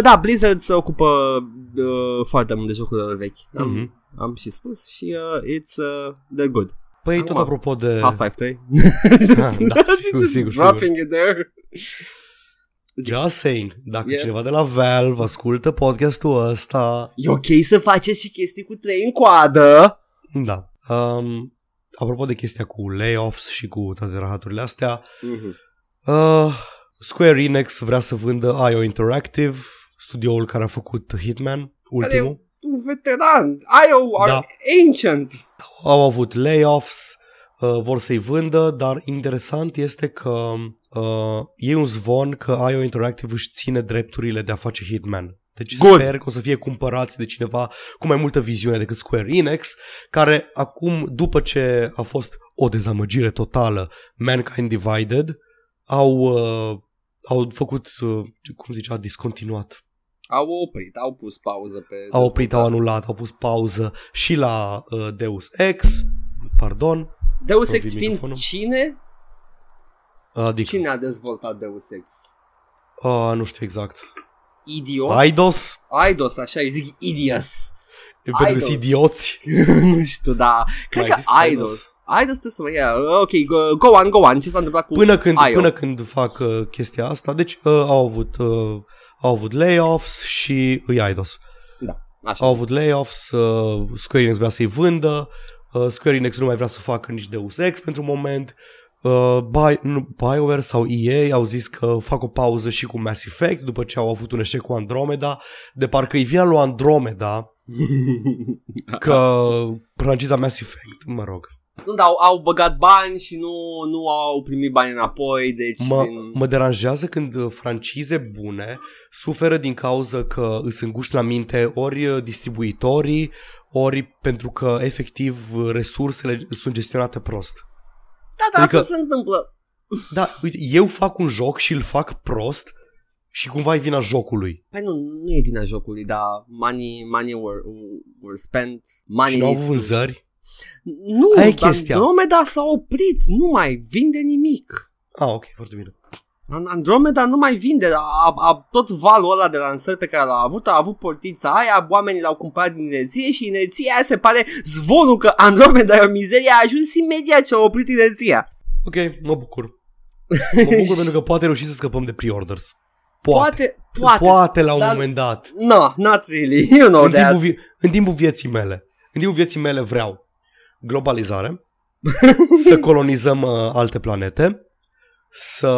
Da, Blizzard se ocupă foarte mult de jocurile vechi. Am și spus și it's they're good. Păi acum, tot apropo de Half-Life 3. Sigur. Dropping it there. Just saying, dacă cineva de la Valve ascultă podcastul ăsta, e ok să faceți și chestii cu 3 în coadă. Da. Apropo de chestia cu layoffs și cu toate rahaturile astea, Square Enix vrea să vândă IO Interactive, studioul care a făcut Hitman, ultimul. Care e un veteran. IO are ancient. Au avut layoffs, vor să-i vândă, dar interesant este că e un zvon că IO Interactive își ține drepturile de a face Hitman. Deci sper că o să fie cumpărați de cineva cu mai multă viziune decât Square Enix, care acum, după ce a fost o dezamăgire totală, Mankind Divided, au făcut, cum zicea, discontinuat. Au oprit, au pus pauză pe... Au oprit, au anulat, au pus pauză și la Deus Ex, pardon. Deus Ex fiind cine? Adică. Cine a dezvoltat Deus Ex? Nu știu exact. Eidos, așa, eu zic Eidos. Pentru că-s idioți. Nu știu, dar cred că Eidos trebuie să ok, go on, ce s-a întâmplat cu IO? Până când fac chestia asta, deci au avut layoffs și Eidos. Da, așa. Au avut layoffs, Square Enix vrea să-i vândă, Square Enix nu mai vrea să facă nici Deus Ex pentru moment, BioWare sau EA au zis că fac o pauză și cu Mass Effect după ce au avut un eșec cu Andromeda, de parcă îi vine lui Andromeda că franciza Mass Effect, mă rog. Nu, dar au băgat bani și nu au primit bani înapoi, deci... Mă deranjează când francize bune suferă din cauza că îți înguști la minte ori distribuitorii, ori pentru că efectiv resursele sunt gestionate prost. Da, adică, asta se întâmplă. Da, uite, eu fac un joc și îl fac prost și cumva e vina jocului. Păi nu e vina jocului, dar money were spent, money. Și nu au vânzări? Nu, dar Andromeda s-a oprit, nu mai vinde nimic. Ok, foarte bine. Andromeda nu mai vinde, tot valul ăla de lansări pe care l-a avut, a avut portița aia, oamenii l-au cumpărat din inerție și inerția aia se pare zvonul că Andromeda e o mizerie, a ajuns imediat ce a oprit inerția. Ok, mă bucur. Mă bucur pentru că poate reuși să scăpăm de pre-orders. Poate la un moment dat. No, not really, you know that. În timpul vieții mele. În timpul vieții mele vreau globalizare, să colonizăm alte planete, să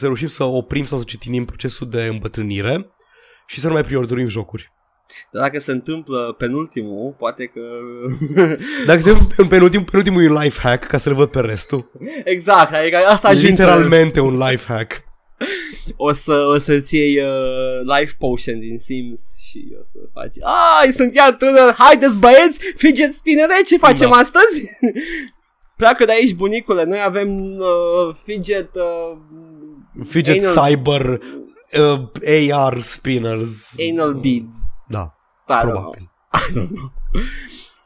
reușim să oprim sau să cetinim procesul de îmbătrânire și să nu mai prioriturim jocuri. Dar dacă se întâmplă penultimul, poate că... Dacă se întâmplă penultimul e un life hack, ca să-l văd pe restul. Exact, adică asta ajută. Literalmente un life hack. O să-ți iei life potion din Sims și o să faci... Ai, sunt iar tânăr, haideți băieți, fidget spinere, ce facem astăzi? Pleacă de aici, bunicule, noi avem fidget... fidget anal... cyber... AR spinners. Anal beads. Da, dar probabil.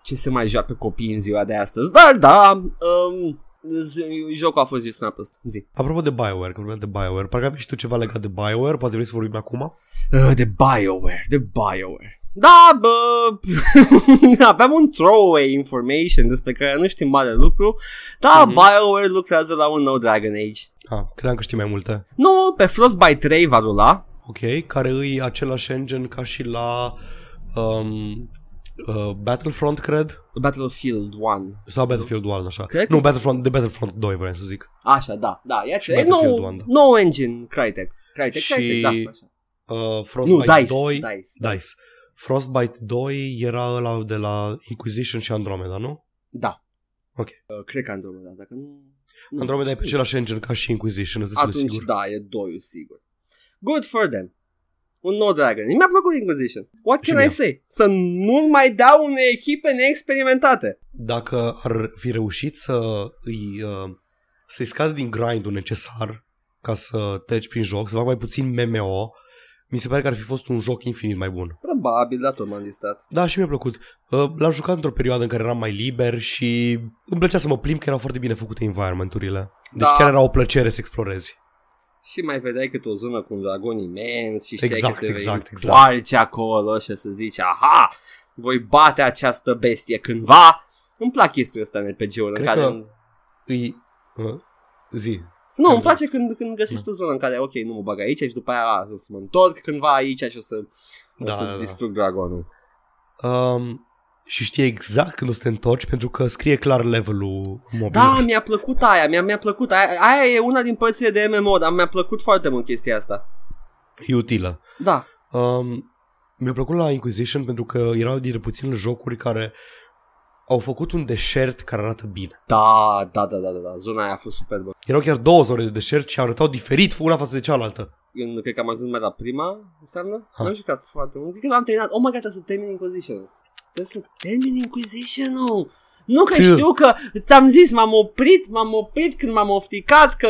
Ce se mai joacă copiii în ziua de astăzi? Dar da, jocul a fost zis în apăstă zi. Apropo de BioWare, că vorbeam de BioWare, parcă aveai și tu ceva legat de BioWare. Poate vrei să vorbim acum? De BioWare. Da, bă, aveam un throwaway information despre care nu știm mare lucru. Da, BioWare lucrează la un nou Dragon Age. Credeam că știi mai multe. Nu, pe Frostbite 3 va rula. Ok, care îi același engine ca și la Battlefront, cred. Battlefield 1. Sau Battlefield 1, așa. Cred? Nu, Battlefront 2, vreau să zic. Așa, da. E acela. No engine, Crytek, și Crytek, da, așa. Frostbite nu, Dice. Frostbite 2 era ăla de la Inquisition și Andromeda, nu? Da. Ok. Cred că Andromeda, dacă nu... Andromeda e pe același engine ca și Inquisition. Atunci da, e 2-ul sigur. Good for them. Un nou Dragon. Mi-a plăcut Inquisition. What can I say? Să nu mai dau unei echipe neexperimentate. Dacă ar fi reușit să-i scadă din grindul necesar ca să treci prin joc, să fac mai puțin MMO, mi se pare că ar fi fost un joc infinit mai bun. Probabil, da, tot m-am distrat. Da, și mi-a plăcut. L-am jucat într-o perioadă în care eram mai liber și îmi plăcea să mă plimb, că erau foarte bine făcute environment-urile. Deci chiar era o plăcere să explorezi. Și mai vedeai câte o zonă cu un dragon imens și știai că te vei întoarce acolo și să zici, aha, voi bate această bestie cândva. Îmi plac chestia asta în RPG-ul. Cred în care... Zi... Nu, îmi place când găsești o zonă în care, ok, nu mă bag aici și după aia o să mă întorc cândva aici și o să distrug dragonul. Și știi exact când o să te întorci, pentru că scrie clar levelul mobilor. Da, mi-a plăcut aia, mi-a plăcut. Aia e una din părțile de MMO, dar mi-a plăcut foarte mult chestia asta. E utilă. Da. Mi-a plăcut la Inquisition pentru că erau din puținele jocuri care... au făcut un deșert care arată bine. Da. Zona aia a fost superbă. Erau chiar două zone de deșert și arătau diferit una față de cealaltă. Eu nu cred că am ajuns mai la prima, înseamnă? Am jucat foarte mult. Cred că l-am terminat. Oh my god, să termin Inquisition-ul. Trebuie să termin Inquisition-ul. Nu că știu că, ți-am zis, m-am oprit când m-am ofticat că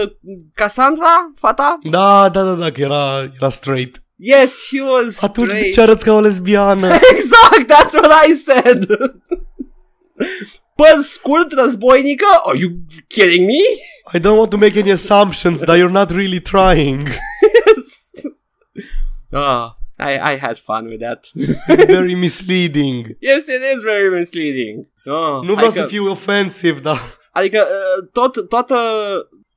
Cassandra, fata? Da, că era straight. Yes, she was straight. Atunci de ce arăți ca o lesbiană? Exact, that's what I said. Păr scurt, războinică? Are you kidding me? I don't want to make any assumptions that you're not really trying. Yes. Oh, I had fun with that. It's very misleading. Yes, it is very misleading. Oh, nu vreau să fiu offensive, dar... Adică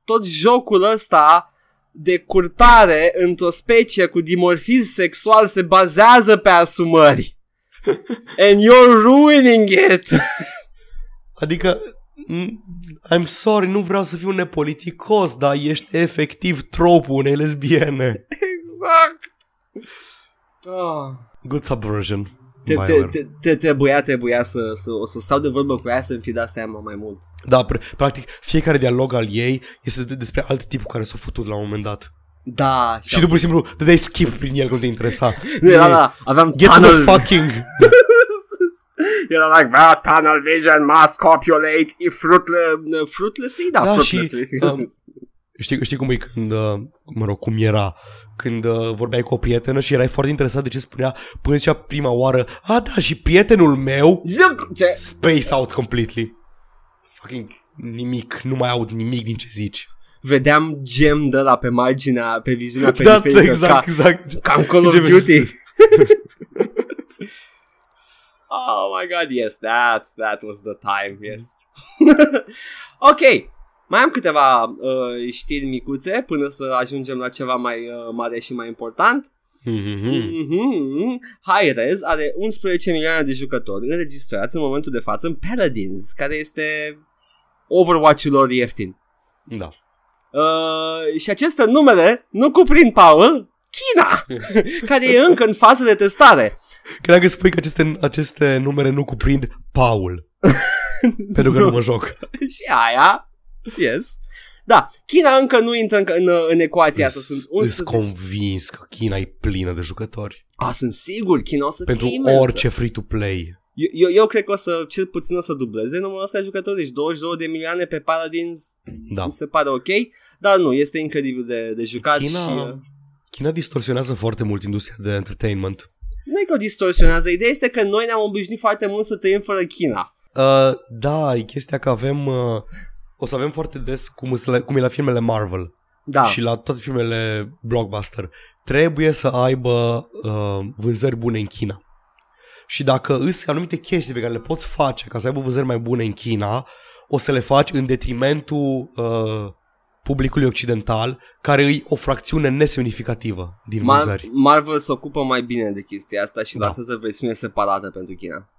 tot jocul ăsta de curtare într-o specie cu dimorfism sexual se bazează pe asumări. And you're ruining it. Adică I'm sorry, nu vreau să fiu nepoliticos, dar ești efectiv tropul unei lesbiene. Exact. Good subversion. Trebuia să stau de vorbă cu ea să-mi fi dat seama mai mult. Da, practic fiecare dialog al ei este despre alt tipul care s-a futut la un moment dat. Da. Și tu pur și simplu dai skip prin el, cum te interesa. Da, aveam get tunnel. Get the fucking. Era like, well, tunnel vision must copulate fruitlessly? Da, fruitlessly. Și, știi cum e când, mă rog, cum era când vorbeai cu o prietenă și erai foarte interesat de ce spunea până zicea prima oară, da, și prietenul meu ce? Space out completely. Fucking nimic, nu mai aud nimic din ce zici. Vedeam gem de ăla pe marginea, pe viziunea periferică, exact. Ca în Call of Duty. Oh my god, yes, that was the time, yes. Ok, mai am câteva știri micuțe până să ajungem la ceva mai mare și mai important. Hi-Rez are 11 milioane de jucători înregistrați în momentul de față în Paladins, care este Overwatch-ul lor ieftin. Da. Și aceste numere nu cuprind, Paul, China, care e încă în fază de testare. Cred că spui că aceste numere nu cuprind Paul, pentru că nu mă joc. Și aia, yes. Da, China încă nu intră în ecuația asta. Sunt convins că China e plină de jucători. A, sunt sigur, China o să fie imensă. Pentru orice free-to-play. Eu cred că o să, cel puțin o să dubleze numărul ăsta de jucători, deci 22 de milioane pe Paladins, da. Mi se pare ok, dar nu, este incredibil de jucat. China distorsionează foarte mult industria de entertainment. Nu e că o distorsionează, ideea este că noi ne-am obișnuit foarte mult să trăim fără China. Da, e chestia că avem, o să avem foarte des cum e la filmele Marvel, da. Și la toate filmele blockbuster. Trebuie să aibă vânzări bune în China. Și dacă îți anumite chestii pe care le poți face ca să aibă vânzări mai bune în China, o să le faci în detrimentul publicului occidental, care e o fracțiune nesemnificativă din vânzări. Marvel se ocupă mai bine de chestia asta și lansează versiune separată pentru China.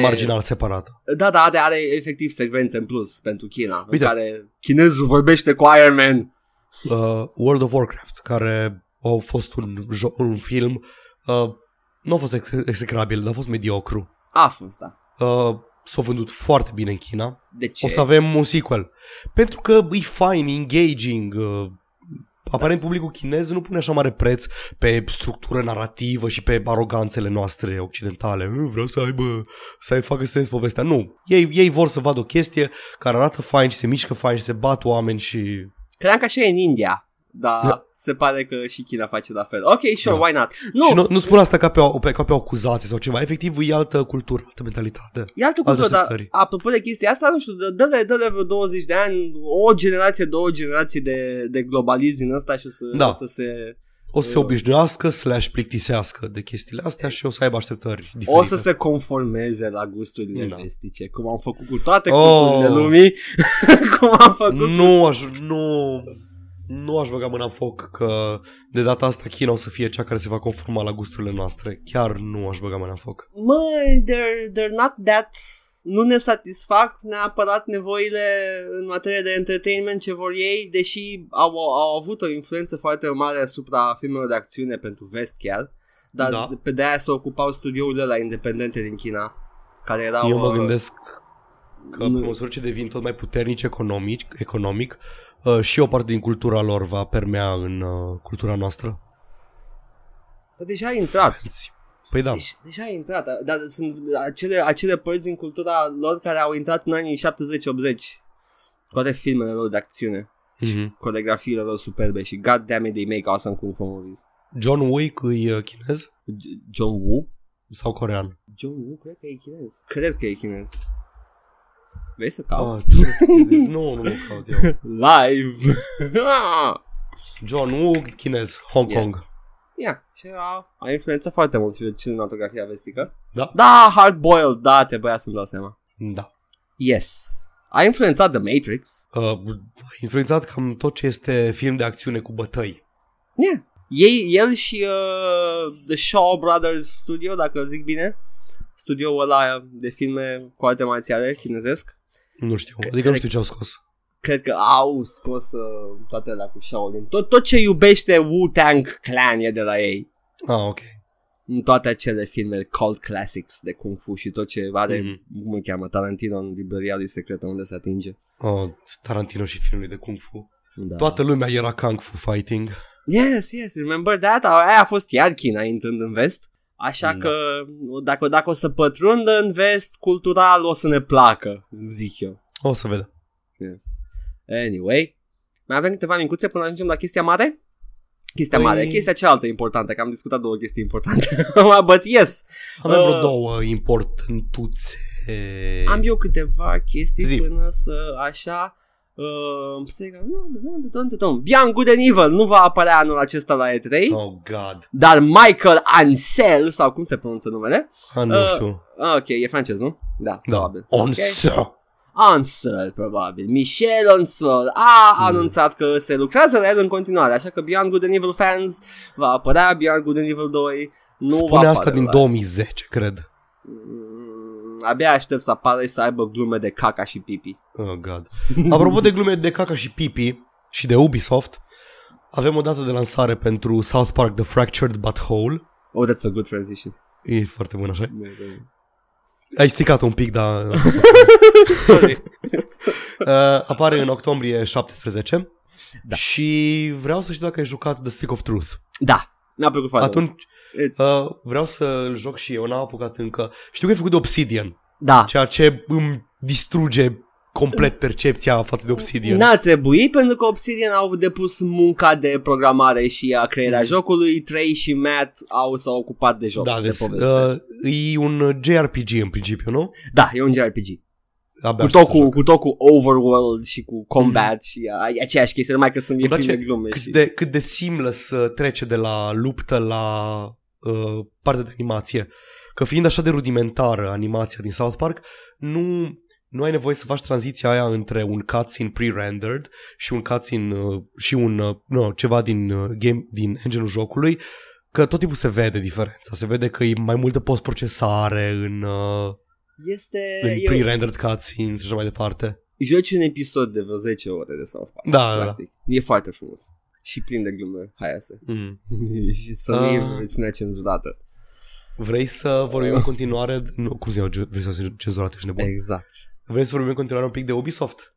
Marginal separată. Da, are efectiv secvențe în plus pentru China. Uite, în care chinezul vorbește cu Iron Man. World of Warcraft, care a fost un film... Nu a fost execrabil, dar a fost mediocru. A fost, da. S-a vândut foarte bine în China. De ce? O să avem un sequel. Pentru că e fine, engaging. Aparent publicul chinez nu pune așa mare preț pe structură narrativă și pe aroganțele noastre occidentale. Vreau să facă sens povestea. Nu. Ei vor să vadă o chestie care arată fine și se mișcă fine și se bat oameni și... Credeam că așa e în India. Da, se pare că și China face la fel. Ok, sure, why not? Nu spun asta ca pe o acuzație sau ceva. Efectiv, e altă cultură, altă mentalitate. E altă cultură, dar apropo de chestia asta, nu știu, dă-le vreo 20 de ani, o generație, două generații de globalism din ăsta și o să se obișnuiască, plictisească de chestiile astea și o să aibă așteptări diferite. O să se conformeze la gusturile vestice, cum am făcut cu toate culturile lumii. Cum am făcut. Nu aș băga mâna în foc că de data asta China o să fie cea care se va conforma la gusturile noastre. Chiar nu aș băga mâna în foc. Măi, they're not that. Nu ne satisfac neapărat nevoile în materie de entertainment ce vor ei, deși au avut o influență foarte mare asupra filmelor de acțiune pentru vest chiar. Dar pe de-aia se ocupau studiourile ăla independente din China, care erau... Eu mă gândesc că pe măsură ce devin tot mai puternici economic și o parte din cultura lor va permea în cultura noastră. Deja a intrat. Păi da. Deja a intrat, dar sunt acele părți din cultura lor care au intrat în anii 70-80. Toate filmele lor de acțiune și coreografiile lor superbe și god damn it, they make awesome kung fu movies. John Wick e chinez? John Woo? Sau corean? John Woo cred că e chinez. Vrei să caut? Nu mă caut eu. Live! John Woo, chinez, Hong Kong. Ia, și a influențat foarte mult cinematografia vestică. Da, hard-boiled, da, trebuia să-mi dau seama. Da. Yes. A influențat The Matrix. A influențat cam tot ce este film de acțiune cu bătăi. Yeah. El și The Shaw Brothers Studio, dacă zic bine. Studioul ăla de filme cu alte marțiale chinezesc. Nu știu, adică nu știu ce au scos. Cred că au scos toate alea cu Shaolin. Tot ce iubește Wu-Tang Clan e de la ei. Ah, ok. Toate acele filme cult classics de Kung Fu și tot ce are, cum îl cheamă, Tarantino în librăria lui secretă unde se atinge. Oh, Tarantino și filmele de Kung Fu. Da. Toată lumea era Kung Fu Fighting. Yes, remember that? Aia a fost iar China intrând în vest. Așa că dacă o să pătrundă în vest, cultural o să ne placă, zic eu. O să vedem. Yes. Anyway, mai avem câteva mincuțe până ajungem la chestia mare? Chestia mare, chestia cealaltă importantă, că am discutat două chestii importante. But yes. Avem vreo două importantuțe. Am eu câteva chestii până să așa... Beyond Good and Evil nu va apărea anul acesta la E3. Oh god. Dar Michel Ancel, sau cum se pronunță numele? Nu știu. Ok, e francez, nu? Da. Probabil. Ancel, probabil. Michel Ancel a anunțat că se lucrează la el în continuare, așa că Beyond Good and Evil fans, va apărea Beyond Good and Evil 2. Nu spune va asta din 2010, cred. Abia aștept să apară și să aibă glume de caca și pipi. Oh god. Apropo de glume de caca și pipi și de Ubisoft, Avem o dată de lansare pentru South Park The Fractured Butthole. Oh, that's a good transition. E foarte bun, așa? Yeah, yeah. Ai stricat un pic, dar... Sorry. Apare în octombrie 17. Da. Și vreau să știu dacă ai jucat The Stick of Truth. Da, n-a plăcut foarte. Atunci vreau să-l joc și eu, n-am apucat încă. Știu că e făcut de Obsidian. Da. Ceea ce îmi distruge complet percepția față de Obsidian. N-a trebuit, pentru că Obsidian au depus munca de programare și a crearea jocului. Trey și Matt s-au ocupat de joc. Da, de poveste. E un JRPG în principiu, nu? Da, e un JRPG. Cu tot cu overworld și cu combat și aceeași chestie, numai că sunt plin de glume. Cât de seamless trece de la luptă la partea de animație. Că fiind așa de rudimentară animația din South Park, nu ai nevoie să faci tranziția aia între un cutscene pre-rendered și un cutscene ceva din engine-ul jocului, că tot timpul se vede diferența. Se vede că e mai multă post-procesare în... În pre-rendered cutscenes și așa mai departe. Joci un episod de vreo 10 ore de South Park. Da. E foarte frumos. Și plin de glume. Hai să. Și să nu e versiunea cenzurată. Vrei să vorbim în continuare... Nu, cum se iau versiunea cenzurată, ești nebun. Exact. Vrei să vorbim în continuare un pic de Ubisoft?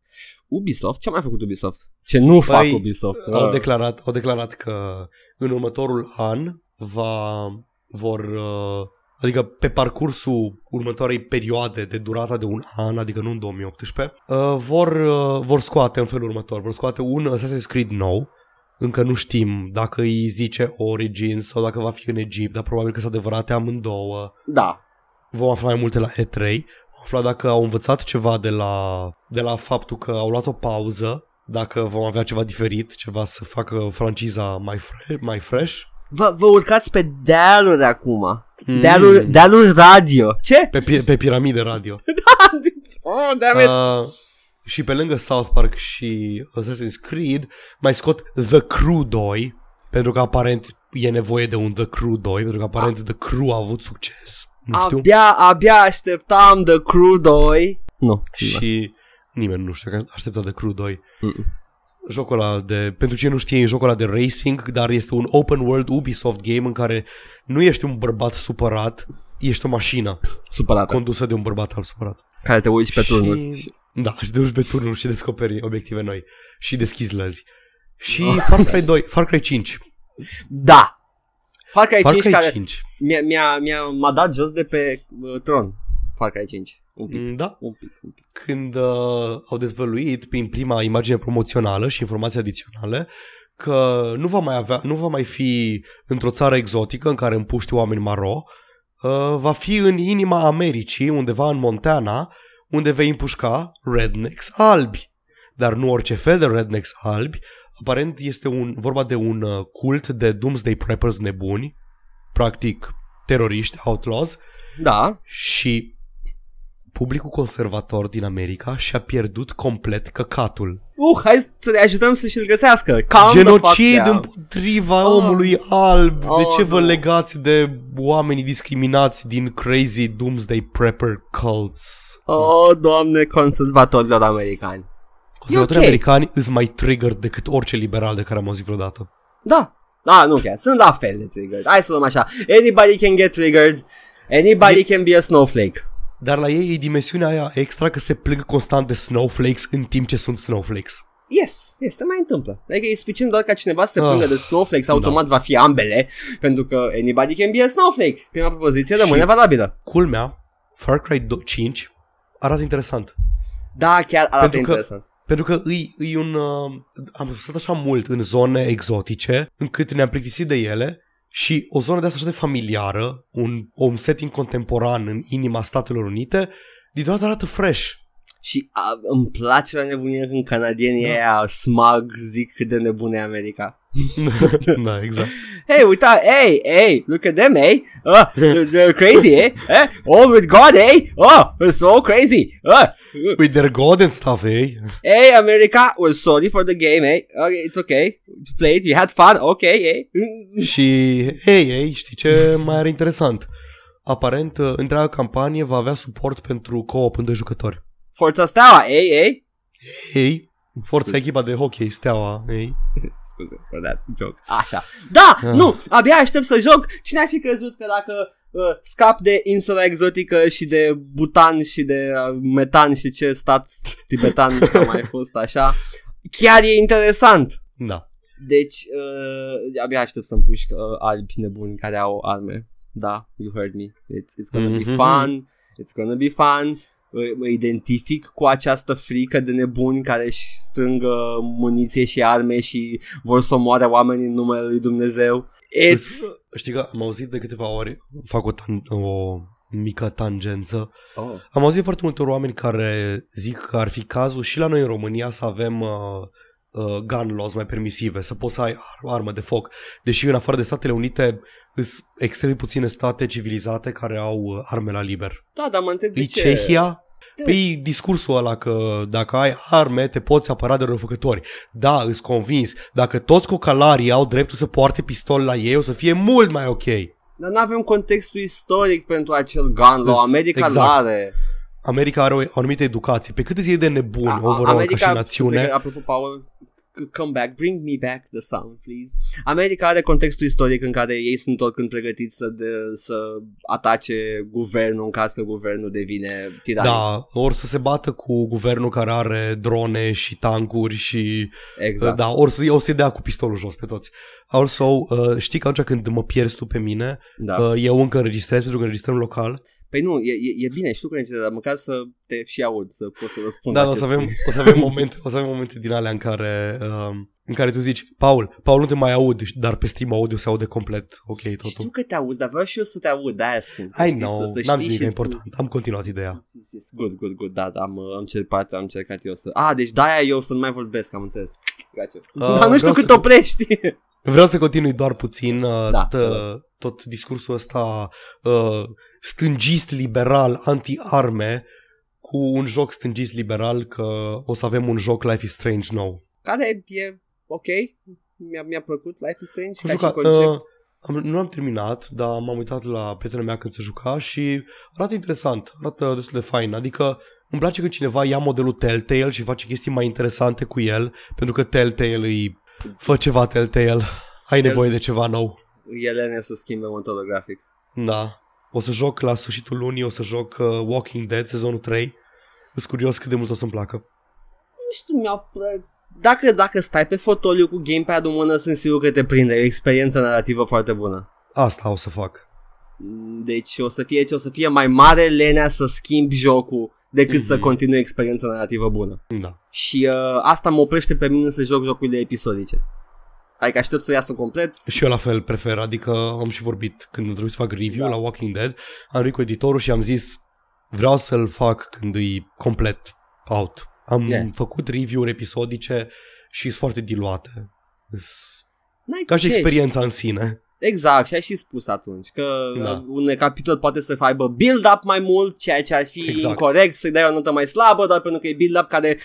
Ubisoft? Ce a mai făcut Ubisoft? Ce nu fac Ubisoft? Au declarat că în următorul an adică pe parcursul următoarei perioade de durata de un an, adică nu în 2018, vor scoate în felul următor. Vor scoate un Assassin's Creed nou. Încă nu știm dacă îi zice Origins sau dacă va fi în Egipt, dar probabil că sunt adevărate amândouă. Da. Vom afla mai multe la E3. Vom afla dacă au învățat ceva de la faptul că au luat o pauză, dacă vom avea ceva diferit, ceva să facă franciza mai fresh. Vă urcați pe dealuri acum. Dealuri radio. Ce? Pe piramide radio. Da. Oh, damn it. Și pe lângă South Park și Assassin's Creed mai scot The Crew 2, pentru că aparent e nevoie de un The Crew 2, pentru că aparent The Crew a avut succes. Nu știu. Abia așteptam The Crew 2. Nu. Și nimeni nu știu că aștepta The Crew 2. Jocul ăla pentru cine nu știe, e jocul ăla de racing, dar este un open world Ubisoft game în care nu ești un bărbat supărat, ești o mașină supărată, condusă de un bărbat alb supărat. Care te uiți pe turnuri. Da, și te uiți pe turnuri și descoperi obiective noi și deschizi lăzi. Și Far Cry 5. Da. Far Cry 5. M-a dat jos de pe tron. Far Cry 5. Un pic. Când au dezvăluit prin prima imagine promoțională și informații adiționale că nu va mai fi într-o țară exotică în care împuști oameni maro, va fi în inima Americii, undeva în Montana, unde vei împușca rednecks albi. Dar nu orice fel de rednecks albi. Aparent este vorba de un cult de doomsday preppers nebuni, practic teroriști, outlaws. Da. Și publicul conservator din America și-a pierdut complet căcatul. Hai să ne ajutăm să și-l găsească. Genocid împotriva omului alb. De ce vă legați de oamenii discriminați din crazy doomsday prepper cults? Doamne, conservatorilor americani. Conservatorii americani îs mai triggered decât orice liberal de care am auzit vreodată. Da, nu chiar. Sunt la fel de triggered. Hai să luăm așa. Anybody can get triggered. Anybody can be a snowflake. Dar la ei e dimensiunea aia extra că se plâng constant de snowflakes în timp ce sunt snowflakes. Yes, se mai întâmplă. Adică e suficient doar ca cineva să se plângă de snowflakes, automat va fi ambele, pentru că anybody can be a snowflake. Prima propoziție rămâne valabilă. Culmea, Far Cry 5 arată interesant. Da, chiar arată interesant. Pentru că e un... am stat așa mult în zone exotice, încât ne-am plictisit de ele. Și o zonă de asta așa de familiară, un setting contemporan în inima Statelor Unite, din toată arată fresh. Și îmi place la nebunie când canadienii aia smug zic cât de nebune e America. Da, exact. Hey, uita, hey, look at them, hey. They're crazy, eh? All with God, eh? Oh, they're so crazy. With their God and stuff, eh? Hey, America, we're sorry for the game, eh? Okay, it's okay. You played, you had fun, okay, eh? Și, hey, știi ce mai are interesant? Aparent, întreaga campanie va avea suport pentru co-op în 2 jucători. Forța Steaua, ei? Forța echipa de hockey, Steaua, ei. Scuze, that's a joke. Așa. Da, nu, abia aștept să joc. Cine ar fi crezut că dacă scap de insula exotică și de Bhutan și de metan și ce stat tibetan a mai fost așa, chiar e interesant. Da. Deci, abia aștept să-mi pușc albi nebuni care au arme. Da, you heard me. It's gonna be fun. It's gonna be fun. Mă identific cu această frică de nebuni care își strângă muniție și arme și vor să omoare oamenii în numele lui Dumnezeu. Știi că am auzit de câteva ori, fac o mică tangență, am auzit foarte multe oameni care zic că ar fi cazul și la noi în România să avem gun laws mai permisive, să poți să ai armă de foc, deși în afară de Statele Unite sunt extrem puține state civilizate care au arme la liber. Da, dar mă întreb de ce. Cehia? Păi discursul ăla că dacă ai arme te poți apăra de răufăcători. Da, îți convins, dacă toți cocalarii au dreptul să poarte pistol la ei o să fie mult mai ok. Dar nu avem contextul istoric pentru acel gun law, America l-are. America are o anumită educație. Pe cât îți e de nebun overall ca și națiune. Apropo, Paul, come back, bring me back the sound, please. America are contextul istoric în care ei sunt oricând pregătiți să atace guvernul în caz că guvernul devine tiran. Da, ori să se bată cu guvernul care are drone și tancuri și... Exact. Da, ori să-i dea cu pistolul jos pe toți. Also, știi că atunci când mă pierzi tu pe mine, eu încă înregistrez pentru că înregistrăm local. Păi nu, e bine, știu că încerc, dar măcar să te și aud, să poți să răspund. Da, o să avem momente din alea în care tu zici, Paul, nu te mai aud, dar pe stream audio se aude complet, ok, totul. Știu că te auzi, dar vreau și eu să te aud, de-aia spun. I know, n-am zis nimic important, am continuat ideea. Good, da, am încercat eu să... deci de-aia eu să nu mai vorbesc, am înțeles. Dar nu știu cât oprești. Vreau să continui doar puțin tot discursul ăsta stângist liberal anti-arme cu un joc stângist liberal că o să avem un joc Life is Strange nou. Care e ok, mi-a plăcut Life is Strange ca jucat, și concept. Nu am terminat, dar m-am uitat la prietena mea când se juca și arată interesant, arată destul de fain, adică îmi place că cineva ia modelul Telltale și face chestii mai interesante cu el, pentru că Telltale îi... Fă ceva Telltale, ai nevoie de ceva nou. Elene să schimbe motorul grafic. Da, o să joc la sfârșitul lunii, o să joc Walking Dead sezonul 3. Sunt curios cât de mult o să-mi placă. Nu știu, dacă stai pe fotoliu cu gamepad-ul în mână, sunt sigur că te prinde, e o experiență narrativă foarte bună. Asta o să fac. Deci o să fie mai mare lenea să schimbi jocul decât să continui experiența narrativă bună. Da. Și asta mă oprește pe mine să joc jocurile episodice. Adică aștept să iasă complet. Și eu la fel prefer, adică am și vorbit când trebuie să fac review la Walking Dead, am vorbit cu editorul și am zis vreau să-l fac când e complet out. Am făcut review-uri episodice și sunt foarte diluate. Ca și experiența în sine. Exact, și ai și spus atunci că un capitol poate să faibă build-up mai mult, ceea ce ar fi incorrect, să-i dai o notă mai slabă, doar pentru că e build-up care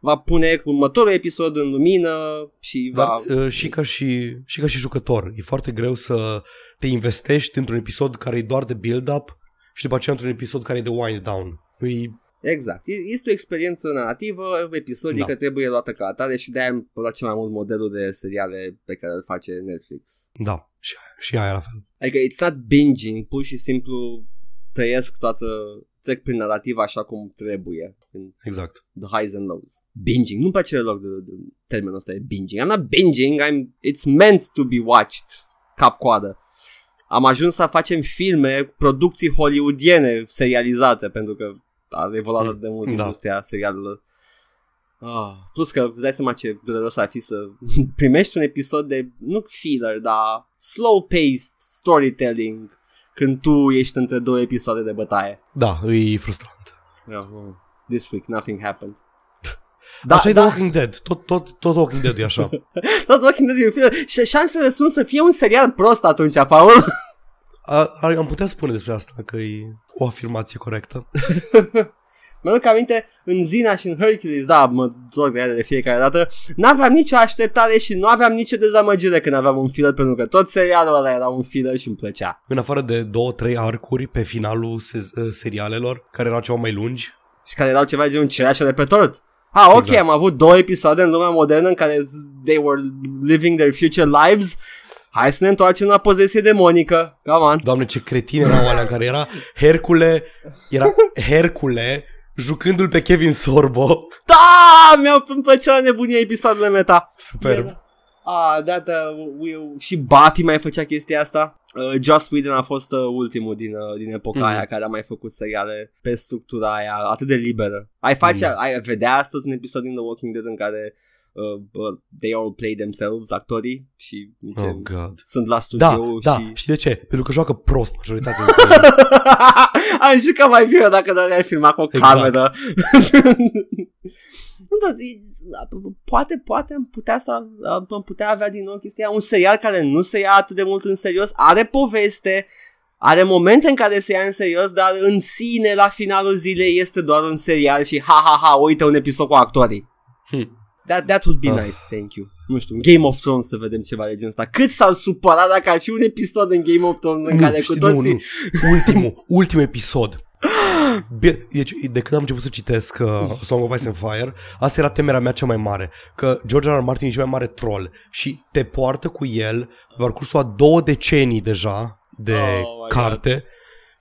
va pune următorul episod în lumină și va... Dar, și ca și jucător, e foarte greu să te investești într-un episod care e doar de build-up și după aceea într-un episod care e de wind-down. Exact, este o experiență narrativă, episodică, trebuie luată ca atare și de-aia îmi place mai mult modelul de seriale pe care îl face Netflix. Da, și aia la fel. Adică it's not binging, pur și simplu trec prin narrativ așa cum trebuie. Exact. The highs and lows. Binging, nu-mi place deloc de termenul ăsta, e binging. I'm not binging, it's meant to be watched, cap-coadă. Am ajuns să facem filme, producții hollywoodiene serializate, pentru că a evoluat de mult industria serialelor. Plus că îți dai seama ce dureros ar fi să primești un episod de, nu filler, dar slow-paced storytelling când tu ești între două episoade de bătaie. Da, e frustrant. This week nothing happened. Da, așa e de Walking Dead. Tot Walking Dead e așa. Tot Walking Dead e un filler. Și șansele sunt să fie un serial prost atunci, Paul. Am putea spune despre asta că e o afirmație corectă. Mă duc aminte, în Zina și în Hercules, da, mă duc de ele de fiecare dată, n-aveam nicio așteptare și nu aveam nicio dezamăgire când aveam un filler, pentru că tot serialul ăla era un filler și îmi plăcea. În afară de 2-3 arcuri pe finalul serialelor, care erau ceva mai lungi. Și care erau ceva de un cereașă de pe tort. Ah, ok, exact. Am avut două episoade în lumea modernă în care they were living their future lives. Hai să ne întoarcem la posesie demonică. Come on. Doamne, ce cretine erau alea, care era Hercule, jucându-l pe Kevin Sorbo. Da, mi-au plăcea nebunia episoadele meta. Superb. Și Buffy mai făcea chestia asta. Joss Whedon a fost ultimul din epoca aia care a mai făcut seriale pe structura aia atât de liberă. Ai vedea astăzi un episod din The Walking Dead în care they all play themselves, actorii, și sunt la studio. Da, și... da, știi de ce? Pentru că joacă prost majoritatea. Am jucat mai bine dacă doar ai filmat cu o cameră. Poate am putea avea din nou chestia. Un serial care nu se ia atât de mult în serios. Are poveste, are momente în care se ia în serios, dar în sine, la finalul zilei, este doar un serial. Și ha, uite un episod cu actorii. That would be nice, thank you. Nu știu, Game of Thrones, să vedem ceva de genul ăsta. Cât s-ar supăra dacă ar fi un episod în Game of Thrones în care cu toții Ultimul episod. Deci, de când am început să citesc Song of Ice and Fire, asta era temerea mea cea mai mare, că George R.R. Martin e cel mai mare troll și te poartă cu el pe parcursul a 2 decenii deja de carte. God.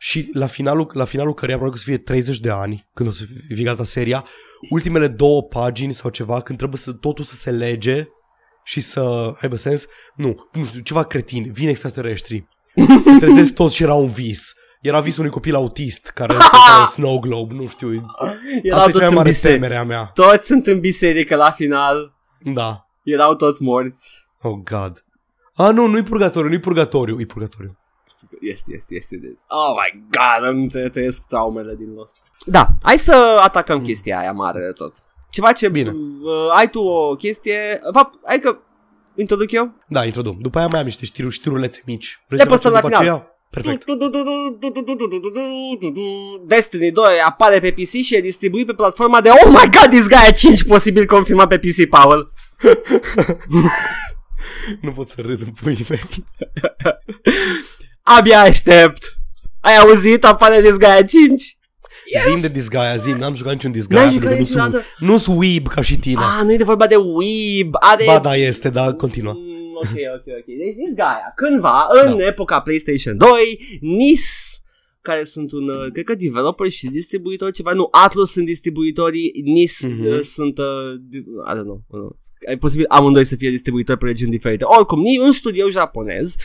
Și la finalul căreia probabil că o să fie 30 de ani când o să fie gata seria, ultimele 2 pagini sau ceva, când trebuie să totul să se lege și să aibă sens, nu știu, ceva cretin, vin extraterestri, se trezesc toți și era un vis. Era visul unui copil autist care se snow globe, nu știu. Asta e cea mai mare temerea mea. Toți sunt în biserică la final. Da. Erau toți morți. Oh, God. Ah, nu, nu-i purgatoriu. Yes, it is. Oh my God, îmi trăiesc traumele din Lost. Da, hai să atacăm chestia aia mare de tot. Ceva ce bine. Ai tu o chestie, hai că introduc eu? Da, introduc. După aia mai am niște știrulețe mici. Le păstrăm la final. Aceea? Perfect. Destiny 2 apare pe PC și e distribuit pe platforma de... Oh my God, this guy a 5 posibil confirmat pe PC, Paul. Nu pot să râd în puii mei. Abia aștept. Ai auzit? Apare this guy a 5. Yes! Zim de Disgaea, n-am jucat niciun Disgaea. Nu-s weeb ca și tine. Ah, nu e de vorba de weeb. Ba da, este, dar continuă. Ok. Deci Disgaea, cândva, în epoca PlayStation 2, NIS, care sunt un, cred că developer și distribuitor ceva, nu, Atlus sunt distribuitorii, NIS sunt, I don't know, e posibil amândoi să fie distribuitori pe regiuni diferite. Oricum, un studio japonez,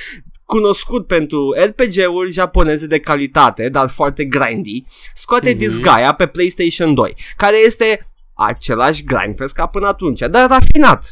cunoscut pentru RPG-uri japoneze de calitate, dar foarte grindy, scoate Disgaea pe PlayStation 2, care este același grindfest ca până atunci, dar rafinat.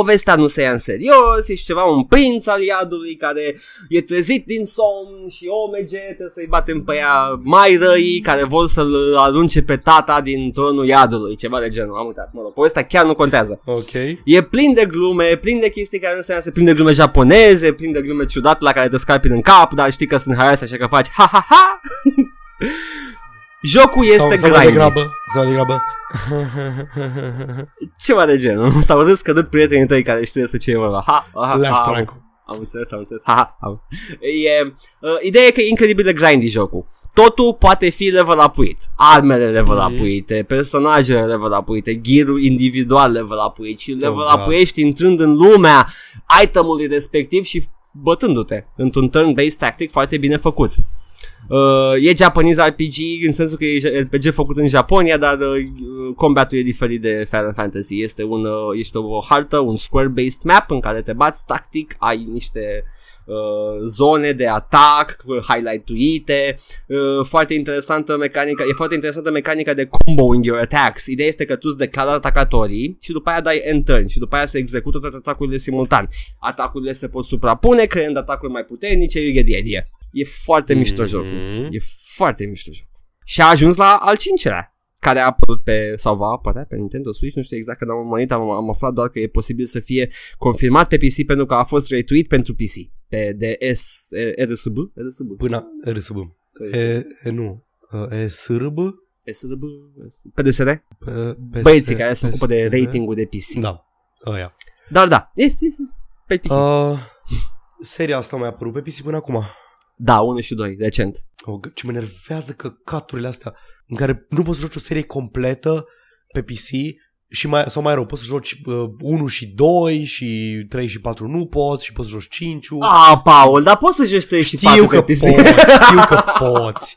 Povestea nu se ia în serios, ești ceva un prinț al iadului care e trezit din somn și omege, trebuie să-i batem pe ea mai răi care vor să-l arunce pe tata din tronul iadului, ceva de genul, am uitat, mă rog, povestea chiar nu contează. Okay. E plin de glume, plin de chestii care nu se ia, plin de glume japoneze, plin de glume ciudate la care te scarpi în cap, dar știi că sunt harați așa că faci ha-ha-ha. Jocul este grindy. Ceva de genul. S-au râs cădut prietenii tăi care știu despre ce e vorba. Am înțeles. Ideea e că e incredibil de grindy jocul. Totul poate fi level-up-uit. Armele level-up-uite, personajele level-up-uite, gear-ul individual level-up-uit. Și level-up-uiești intrând în lumea itemului respectiv și bătându-te într-un turn-based tactic foarte bine făcut. E Japanese RPG în sensul că e RPG făcut în Japonia, dar combatul e diferit de Final Fantasy. Este este o hartă, un square-based map în care te bați tactic, ai niște zone de atac, highlight-uite, e foarte interesantă mecanica de comboing your attacks. Ideea este că tu îți declari atacatorii și după aia dai end turn și după aia se execută toate atacurile simultan. Atacurile se pot suprapune, creând atacuri mai puternice, you get the idea. E foarte mișto jocul. Și a ajuns la al 5-lea, care a apărut sau va apărea pe Nintendo Switch, nu știu exact că n-am urmărit, am aflat doar că e posibil să fie confirmat pe PC pentru că a fost retweet pentru PC. De RSB? Până RSB. Nu. SRB? SRB? PDSR? Băieții care se ocupă de ratingul de PC. Da. Dar da. Pe PC. Seria asta mai a apărut pe PC până acum. Da, 1 și 2, recent. Ce mă enervează căcaturile astea în care nu poți să joci o serie completă pe PC și mai, sau mai rău, poți să joci 1 și 2 și 3 și 4 nu poți și poți să joci 5-ul. Ah, Paul, dar poți să joci 3 și 4 pe PC. Știu că poți.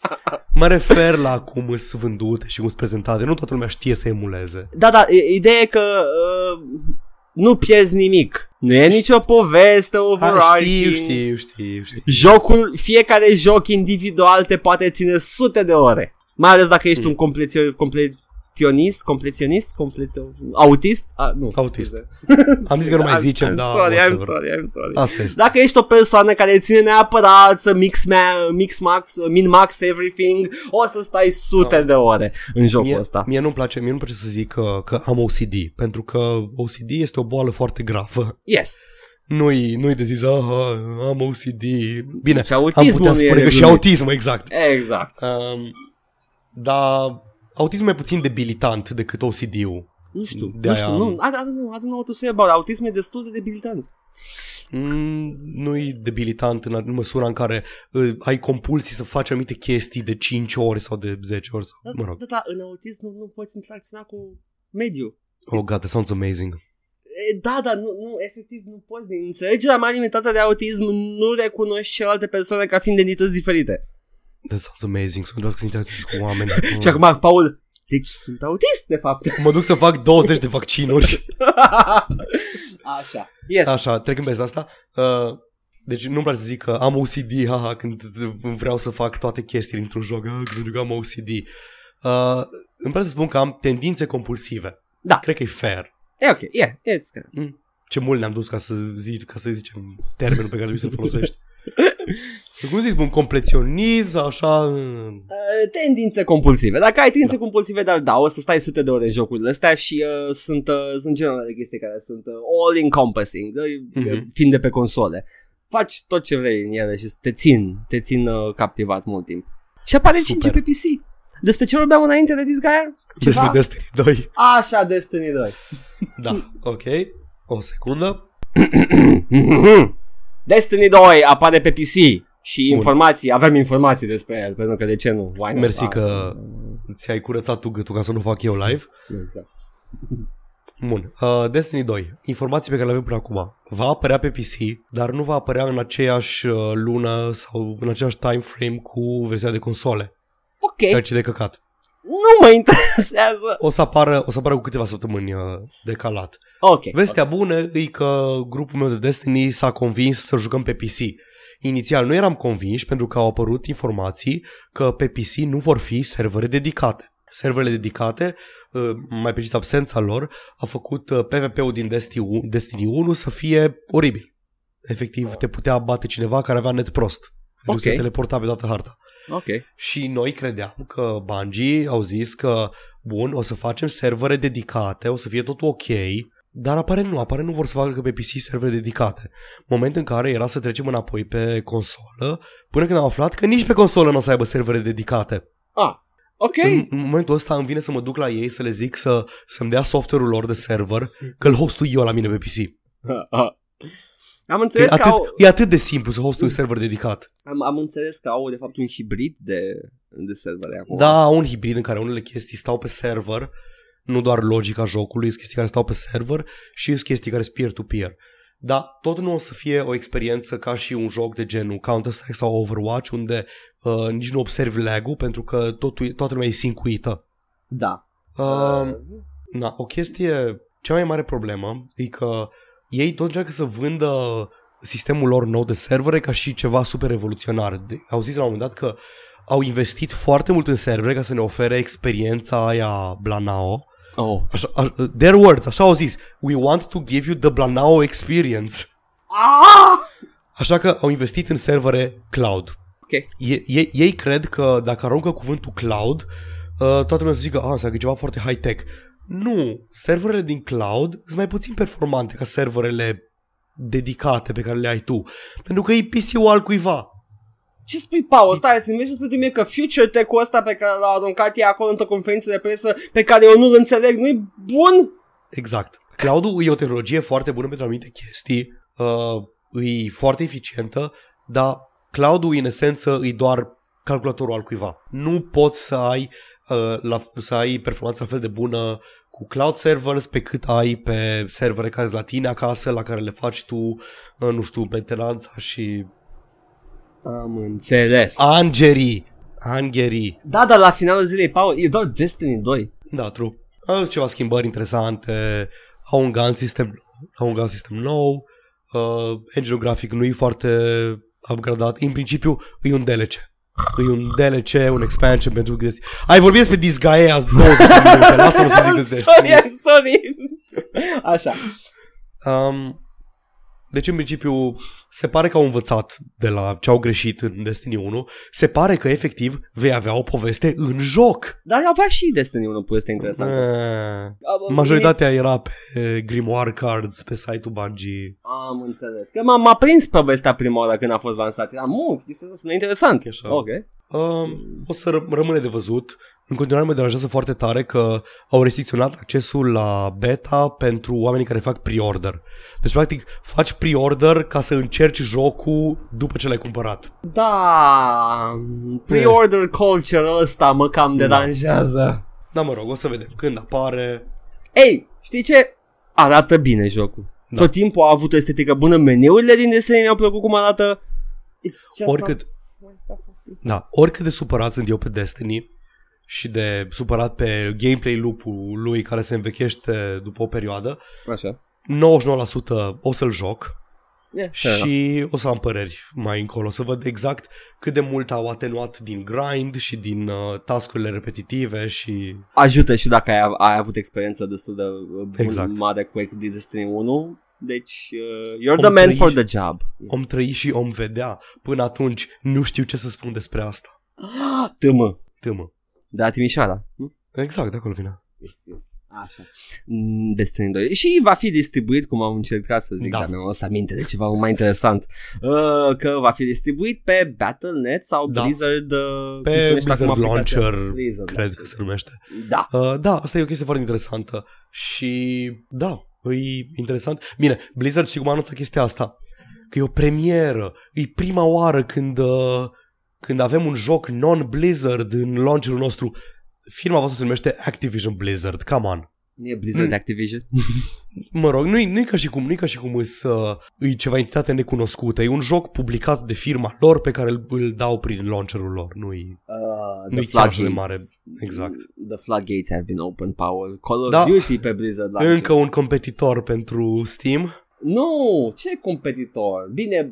Mă refer la cum îți vândute și cum îți prezentate. Nu toată lumea știe să emuleze. Da, da, ideea e că nu pierzi nimic. Nu e nicio poveste overarching. Știu. Jocul, fiecare joc individual te poate ține sute de ore. Mai ales dacă ești un completionist, autist? Ah, nu, autist. Am zis că nu mai zicem. I'm sorry. Asta este. Dacă ești o persoană care ține neapărat să min-max everything, o să stai sute de ore în jocul ăsta. Mie nu-mi place să zic că am OCD, pentru că OCD este o boală foarte gravă. Yes. Nu-i de zis, am OCD. Bine, am putea spune că și autism, exact. Dar autismul e puțin debilitant decât OCD-ul. Nu știu. I don't know to say about. Autismul e destul de debilitant. Nu e debilitant în măsura în care ai compulsii să faci anumite chestii de 5 ore sau de 10 ori. Mă rog. Da, în autism nu poți interacționa cu mediul. Oh, God, that sounds amazing. Da, dar nu, efectiv nu poți. Înțelegerea mai limitată de autism nu recunoști celelalte persoane ca fiind entități diferite. That sounds amazing, să-mi doar să interacționez cu oameni. Și acum, Paul, deci sunt autist, de fapt. Mă duc să fac 20 de vaccinuri. Așa, yes. Așa, trecând pe asta, deci nu-mi place să zic că am OCD, haha, când vreau să fac toate chestiile într-un joc, pentru că am OCD. Îmi place să spun că am tendințe compulsive. Da. Cred că e fair. E ok, it's good. Ce mult ne-am dus ca să zicem termenul pe care trebuie să-l folosești. Cum zici, un completionism, așa... Tendințe compulsive. Dacă ai tendințe compulsive, dar o să stai sute de ore în jocurile astea și sunt genul de chestii care sunt all-encompassing, fiind de pe console. Faci tot ce vrei în ele și te țin captivat mult timp. Și apare 5G pe PC. Despre ce vorbeam înainte de disgaea? Despre Destiny 2. Așa, Destiny 2. Da, ok. O secundă. Destiny 2 apare pe PC și avem informații despre el, pentru că de ce nu? Mersi că ți-ai curățat tu gâtul ca să nu fac eu live. Exact. Bun, Destiny 2, informații pe care le avem până acum. Va apărea pe PC, dar nu va apărea în aceeași lună sau în aceeași time frame cu versiunea de console. Ok. Dar ce de căcat. Nu mă interesează. O să apară cu câteva săptămâni decalat. Okay, vestea bună e că grupul meu de Destiny s-a convins să jucăm pe PC. Inițial nu eram convins pentru că au apărut informații că pe PC nu vor fi servere dedicate. Serverele dedicate, mai precis absența lor, a făcut PvP-ul din Destiny 1 să fie oribil. Efectiv, te putea bate cineva care avea net prost. Okay. Să te teleporta pe toată harta. Okay. Și noi credeam că Bungie au zis că bun, o să facem servere dedicate, o să fie totul ok, dar apare nu vor să facă pe PC servere dedicate. Moment în care era să trecem înapoi pe consolă, până când am aflat că nici pe consolă nu o să aibă servere dedicate. Ah, ok. În momentul ăsta îmi vine să mă duc la ei să le zic să-mi dea software-ul lor de server, că îl hostu eu la mine pe PC. Am înțeles că e atât de simplu să host un server dedicat. Am înțeles că au de fapt un hibrid de servere acum. Da, un hibrid în care unele chestii stau pe server, nu doar logica jocului, sunt chestii care stau pe server și sunt chestii care sunt peer-to-peer. Dar tot nu o să fie o experiență ca și un joc de genul Counter-Strike sau Overwatch, unde nici nu observi lag-ul pentru că toată lumea e sincuită. Da. O chestie, cea mai mare problemă e că ei tot încearcă să vândă sistemul lor nou de servere ca și ceva super revoluționar. Au zis la un moment dat că au investit foarte mult în servere ca să ne ofere experiența aia Blanao. Oh. Așa, their words, așa au zis. We want to give you the Blanao experience. Ah! Așa că au investit în servere cloud. Okay. Ei cred că dacă aruncă cuvântul cloud, toată lumea să zică înseamnă ceva foarte high-tech. Nu, serverele din cloud sunt mai puțin performante ca serverele dedicate pe care le ai tu, pentru că e PC-ul al cuiva. Ce spui, Paul? Stai, îți înveți să spui mie că Future Tech-ul ăsta pe care l-au aruncat ei acolo într-o conferință de presă pe care eu nu-l înțeleg, nu-i bun? Exact. Cloud-ul e o tehnologie foarte bună pentru anumite chestii, e foarte eficientă, dar cloud-ul în esență e doar calculatorul al cuiva. Nu poți să ai performanță la fel de bună cu cloud servers, pe cât ai pe servere care sunt la tine acasă, la care le faci tu, nu știu, mentenanța și... Am înțeles. Angerii. Da, dar la finalul zilei, Paul, e doar Destiny 2. Da, true. Au ceva schimbări interesante, au un gun system, nou, engine-ul grafic nu e foarte upgradat, în principiu e un DLC. E un DLC, un expansion pentru Destiny. Ai vorbit despre Disgaea 20 de minute, lasă-mă să zic de Destiny. I'm sorry. Așa. Deci în principiu se pare că au învățat de la ce au greșit în Destiny 1. Se pare că efectiv vei avea o poveste în joc. Dar avea și Destiny 1 poveste interesantă. Majoritatea era pe Grimoire Cards, pe site-ul Bungie. Am înțeles. Că m-a prins povestea prima oară când a fost lansat. Chestia asta sună interesant. Okay. O să rămâne de văzut. În continuare mă deranjează foarte tare că au restricționat accesul la beta pentru oamenii care fac pre-order. Deci, practic, faci pre-order ca să încerci jocul după ce l-ai cumpărat. Da, pre-order culture-ul ăsta mă cam deranjează. Da, mă rog, o să vedem când apare. Ei, știi ce? Arată bine jocul. Da. Tot timpul a avut o estetică bună, meniurile din Destiny mi-au plăcut cum arată. Oricât de supărat sunt eu pe Destiny... și de supărat pe gameplay loop-ul lui care se învechește după o perioadă, așa. 99% o să-l joc și o să am păreri mai încolo, o să văd exact cât de mult au atenuat din grind și din task-urile repetitive și... Ajută și dacă ai avut experiență destul de mare cu Destiny 1, deci you're the man for the job. Om trăi și om vedea, până atunci nu știu ce să spun despre asta. Tâmă. Da, Timișoara. Exact, de acolo vine. Yes. Așa. Destiny 2. Și va fi distribuit, cum am încercat să zic, dar mi-am lăsat aminte de ceva mai interesant. Că va fi distribuit pe Battle.net sau Blizzard... Pe Blizzard Launcher, cred că se numește. Da. Da, asta e o chestie foarte interesantă. Și da, e interesant. Bine, Blizzard și cum anunță chestia asta. Că e o premieră. E prima oară când avem un joc non-Blizzard în launcherul nostru. Firma voastră se numește Activision Blizzard, come on. Nu e Blizzard Activision? Mă rog, nu-i ca și cum, e ceva entitate necunoscută, e un joc publicat de firma lor pe care îl dau prin launcherul lor, nu-i chiar așa de mare. Exact. The floodgates have been opened, Paul. Call of Duty pe Blizzard launcher. Încă un competitor pentru Steam. Nu, ce competitor? Bine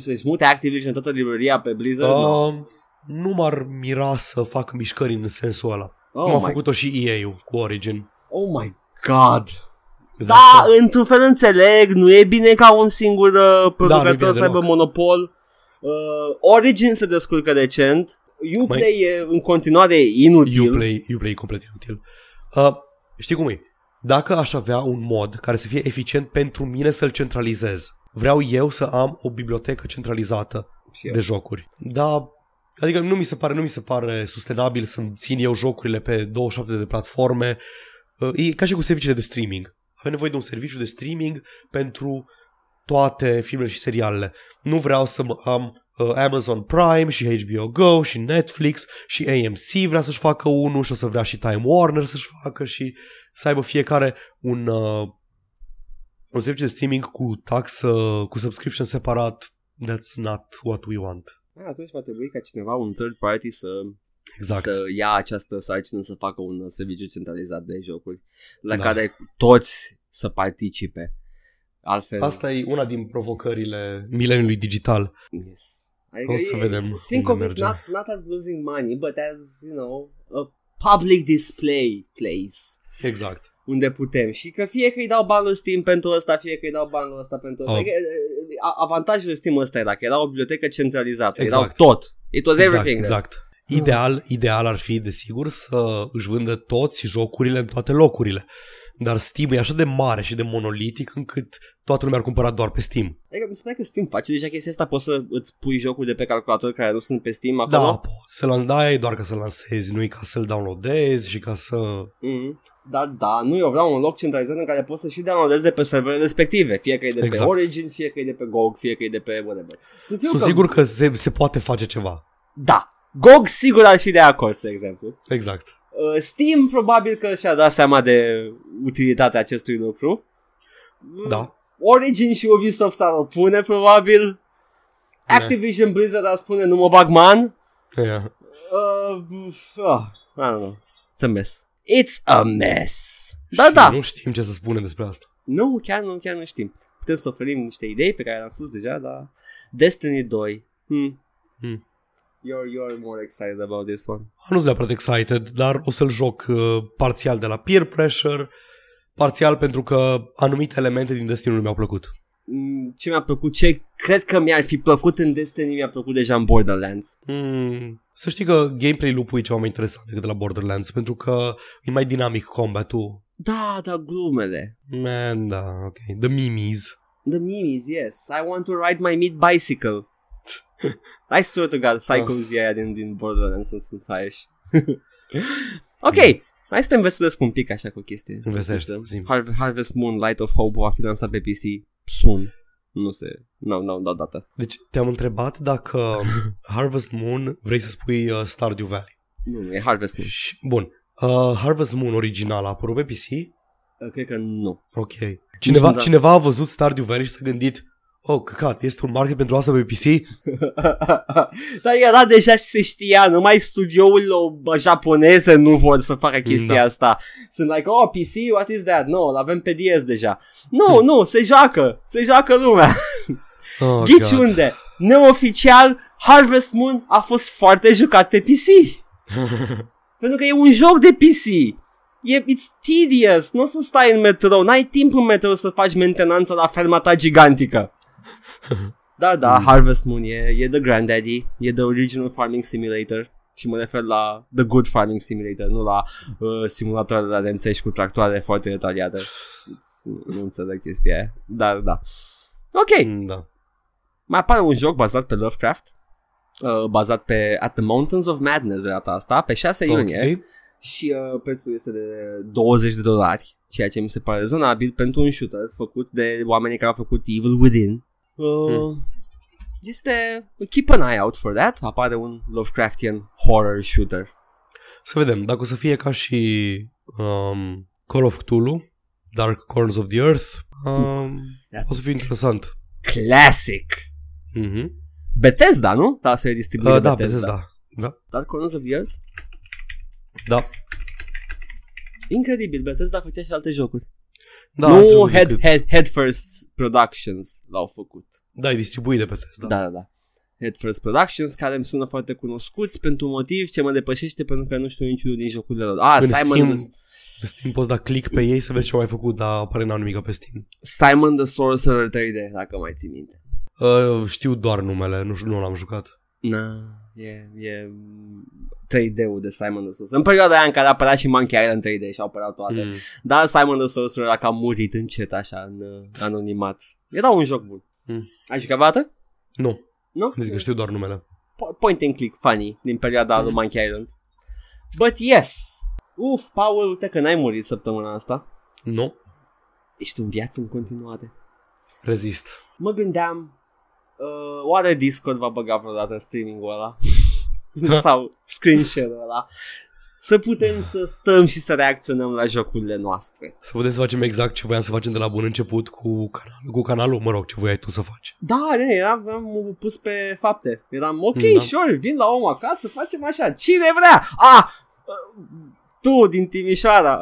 să-și mute Activision toată librăria pe Blizzard? Nu m-ar mira să fac mișcări în sensul ăla. Cum a făcut-o și EA-ul cu Origin. Oh my god! Da, asta? Într-un fel înțeleg, nu e bine ca un singur producător să aibă monopol. Origin se descurcă decent. Uplay e în continuare inutil. Uplay e complet inutil. Știi cum e? Dacă aș avea un mod care să fie eficient pentru mine să-l centralizez, vreau eu să am o bibliotecă centralizată de jocuri. Da, adică nu mi se pare sustenabil să-mi țin eu jocurile pe 27 de platforme. E ca și cu serviciile de streaming. Avem nevoie de un serviciu de streaming pentru toate filmele și serialele. Nu vreau să am Amazon Prime și HBO Go și Netflix și AMC vrea să-și facă unul și o să vrea și Time Warner să-și facă și să aibă fiecare un serviciu de streaming cu taxă, cu subscription separat. That's not what we want. Atunci va trebui ca cineva, un third party să ia această sarcină să facă un serviciu centralizat de jocuri la care toți să participe. Altfel. Asta e una din provocările mileniului digital. Yes. Adică o să vedem. Think of it not as losing money, but as, a public display place. Exact. Unde putem. Și că fie că îi dau banul Steam pentru ăsta, fie că îi dau banul ăsta pentru ăsta. Avantajul Steam ăsta era că era o bibliotecă centralizată. Exact. Erau tot. It was everything. Exact. Ideal ar fi, desigur, să își vândă toți jocurile în toate locurile. Dar Steam e așa de mare și de monolitic încât toată lumea ar cumpăra doar pe Steam. Adică mi se pare că Steam face deja chestia asta, poți să îți pui jocuri de pe calculator care nu sunt pe Steam acolo? Da, e doar ca să-l lansezi, nu e ca să-l downloadezi și ca să... Da, nu, eu vreau un loc centralizat în care poți să și downloadezi de pe serverele respective, fie că e de pe Origin, fie că e de pe GOG, fie că e de pe whatever. Sunt sigur că se poate face ceva. Da, GOG sigur ar fi de acord, de exemplu. Exact. Steam probabil că și-a dat seama de utilitatea acestui lucru. Da. Origin și Ubisoft s-ar opune probabil. Activision Blizzard ar spune nu mă bag, man. Yeah. I don't know. It's a mess. It's a mess. Da, și da. Nu știm ce să spunem despre asta. Nu, chiar nu știm. Putem să oferim niște idei pe care le-am spus deja, dar Destiny 2. You're more excited about this one. Nu sunt neapărat excited, dar o să-l joc parțial de la peer pressure, parțial pentru că anumite elemente din Destiny nu mi-au plăcut. Ce mi-a plăcut? Ce cred că mi-ar fi plăcut în Destiny mi-a plăcut deja în Borderlands. Să știi că gameplay loop-ul e ceva mai interesant decât de la Borderlands, pentru că e mai dinamic combat-ul. Da, dar glumele. Man, da, ok. The mimies, yes. I want to ride my meat bicycle. I swear to God, psychos-ii aia din Borderlands sunt saieși. Ok, hai să te înveselesc un pic așa cu chestii. Învesește, zi. Harvest Moon, Light of Hope a fi lansat pe PC. Sun. Nu dat data. Deci te-am întrebat dacă Harvest Moon vrei să spui Stardew Valley. Nu, e Harvest Moon. Bun. Harvest Moon original a apărut pe PC? Cred că nu. Ok. Cineva a văzut Stardew Valley și s-a gândit: oh, căcat, este un market pentru asta pe PC? Dar era deja și se știa, numai studioul japoneze nu vor să facă chestia asta. Sunt like, oh, PC, what is that? No, l-avem pe DS deja. Nu, se joacă lumea. Oh, ghici God. Unde? Neoficial, Harvest Moon a fost foarte jucat pe PC. Pentru că e un joc de PC. It's tedious, nu o să stai în metrou, n-ai timp în metrou să faci mentenanța la ferma ta gigantică. Dar da, Harvest Moon e the granddaddy, e the original farming simulator și mă refer la the good farming simulator, nu la simulatoarele la remțești cu tractoare foarte detaliate. Nu înțeleg chestia aia, dar da. Ok, mai apare un joc bazat pe Lovecraft, bazat pe At the Mountains of Madness de data asta, pe 6 iunie. Okay. Și prețul este de $20, ceea ce mi se pare rezonabil pentru un shooter făcut de oamenii care au făcut Evil Within. Este... Keep an eye out for that. Apare un Lovecraftian horror shooter. Să vedem, dacă o să fie ca și Call of Cthulhu, Dark Corners of the Earth, o să fie interesant. Classic! Mm-hmm. Bethesda, nu? Da, să-i distribuie Bethesda. Dark Corners of the Earth? Da. Incredibil, Bethesda făcea și alte jocuri. Da, nu Headfirst Productions l-au făcut. Da, e distribuit de Bethesda. Da. Headfirst Productions, care îmi sună foarte cunoscuți pentru un motiv ce mă depășește, pentru că nu știu niciunul din jocurile lor. Steam poți da click pe ei să vezi ce au mai făcut, dar apare n-au nimic pe Steam. Simon the Sorcerer 3D, dacă mai ții minte. Știu doar numele, nu l-am jucat. E 3D-ul de Simon the Sorcerer. În perioada aia în care apărea și Monkey Island 3D și au apărat toate. Dar Simon the Sorcerer a cam murit încet așa în anonimat. Era un joc bun. Ai jucat vreodată? Nu? Zic că știu doar numele. Point and click funny din perioada lui Monkey Island. But yes. Uf, Paul, uite că n-ai murit săptămâna asta. Nu. Ești în viață în continuare. Rezist. Mă gândeam oare Discord va băga vreodată streaming-ul ăla sau screen share-ul ăla să putem să stăm și să reacționăm la jocurile noastre. Să putem să facem exact ce voiam să facem de la bun început cu canalul, mă rog, ce voiai tu să faci. Da, eram pus pe fapte. Eram ok, sure, vin la om acasă, facem așa, cine vrea. Tu din Timișoara.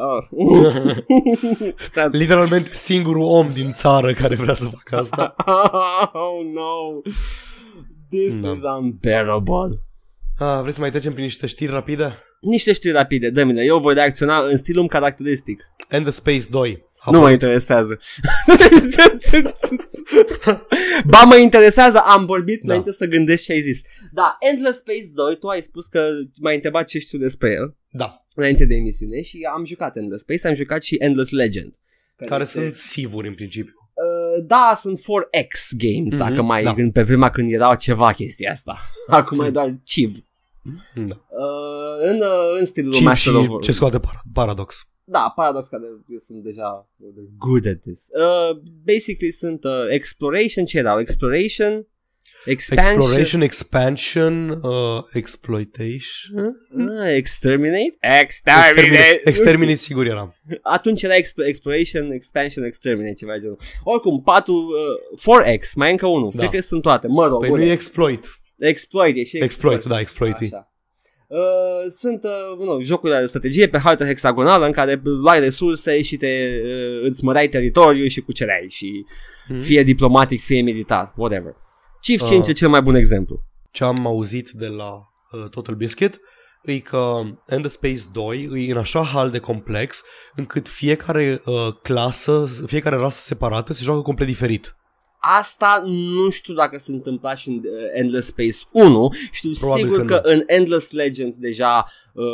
Literalmente singurul om din țară care vrea să facă asta. Oh no. This is unbearable. Vrei să mai trecem prin niște știri rapide? Niște știri rapide, dă-mi-le. Eu voi reacționa în stilul caracteristic. And the Space 2. Nu mă interesează. Ba, mă interesează, am vorbit înainte să gândesc ce ai zis. Da, Endless Space 2, tu ai spus că m-ai întrebat ce știu despre el. Da. Înainte de emisiune și am jucat Endless Space, am jucat și Endless Legend. Care sunt sivuri în principiu. Da, sunt 4X games, dacă mai gând pe vremea când era ceva chestia asta. Acum e doar Civ. În stilul Civ Master of War. Ce scoate Paradox. Da, Paradox, care sunt deja good at this. Basically sunt exploration, ce erau? Exploration, Expansion. Exploration, expansion, exploitation, exterminate? Exterminate! Exterminate sigur eram. Atunci era exploration, expansion, exterminate, ceva de genul. Oricum, 4X, mai încă unul, cred că sunt toate, mă rog. Păi nu e exploit. Exploit e și exploit. Sunt jocuri de strategie pe hartă hexagonală în care luai resurse și îți mărai teritoriul și cucereai și fie diplomatic, fie militar, whatever. Chief 5 e cel mai bun exemplu. Ce am auzit de la Total Biscuit e că End of Space 2 e în așa hal de complex încât fiecare clasă, fiecare rasă separată se joacă complet diferit. Asta nu știu dacă se întâmpla și în Endless Space 1. Știu probabil sigur că în Endless Legend deja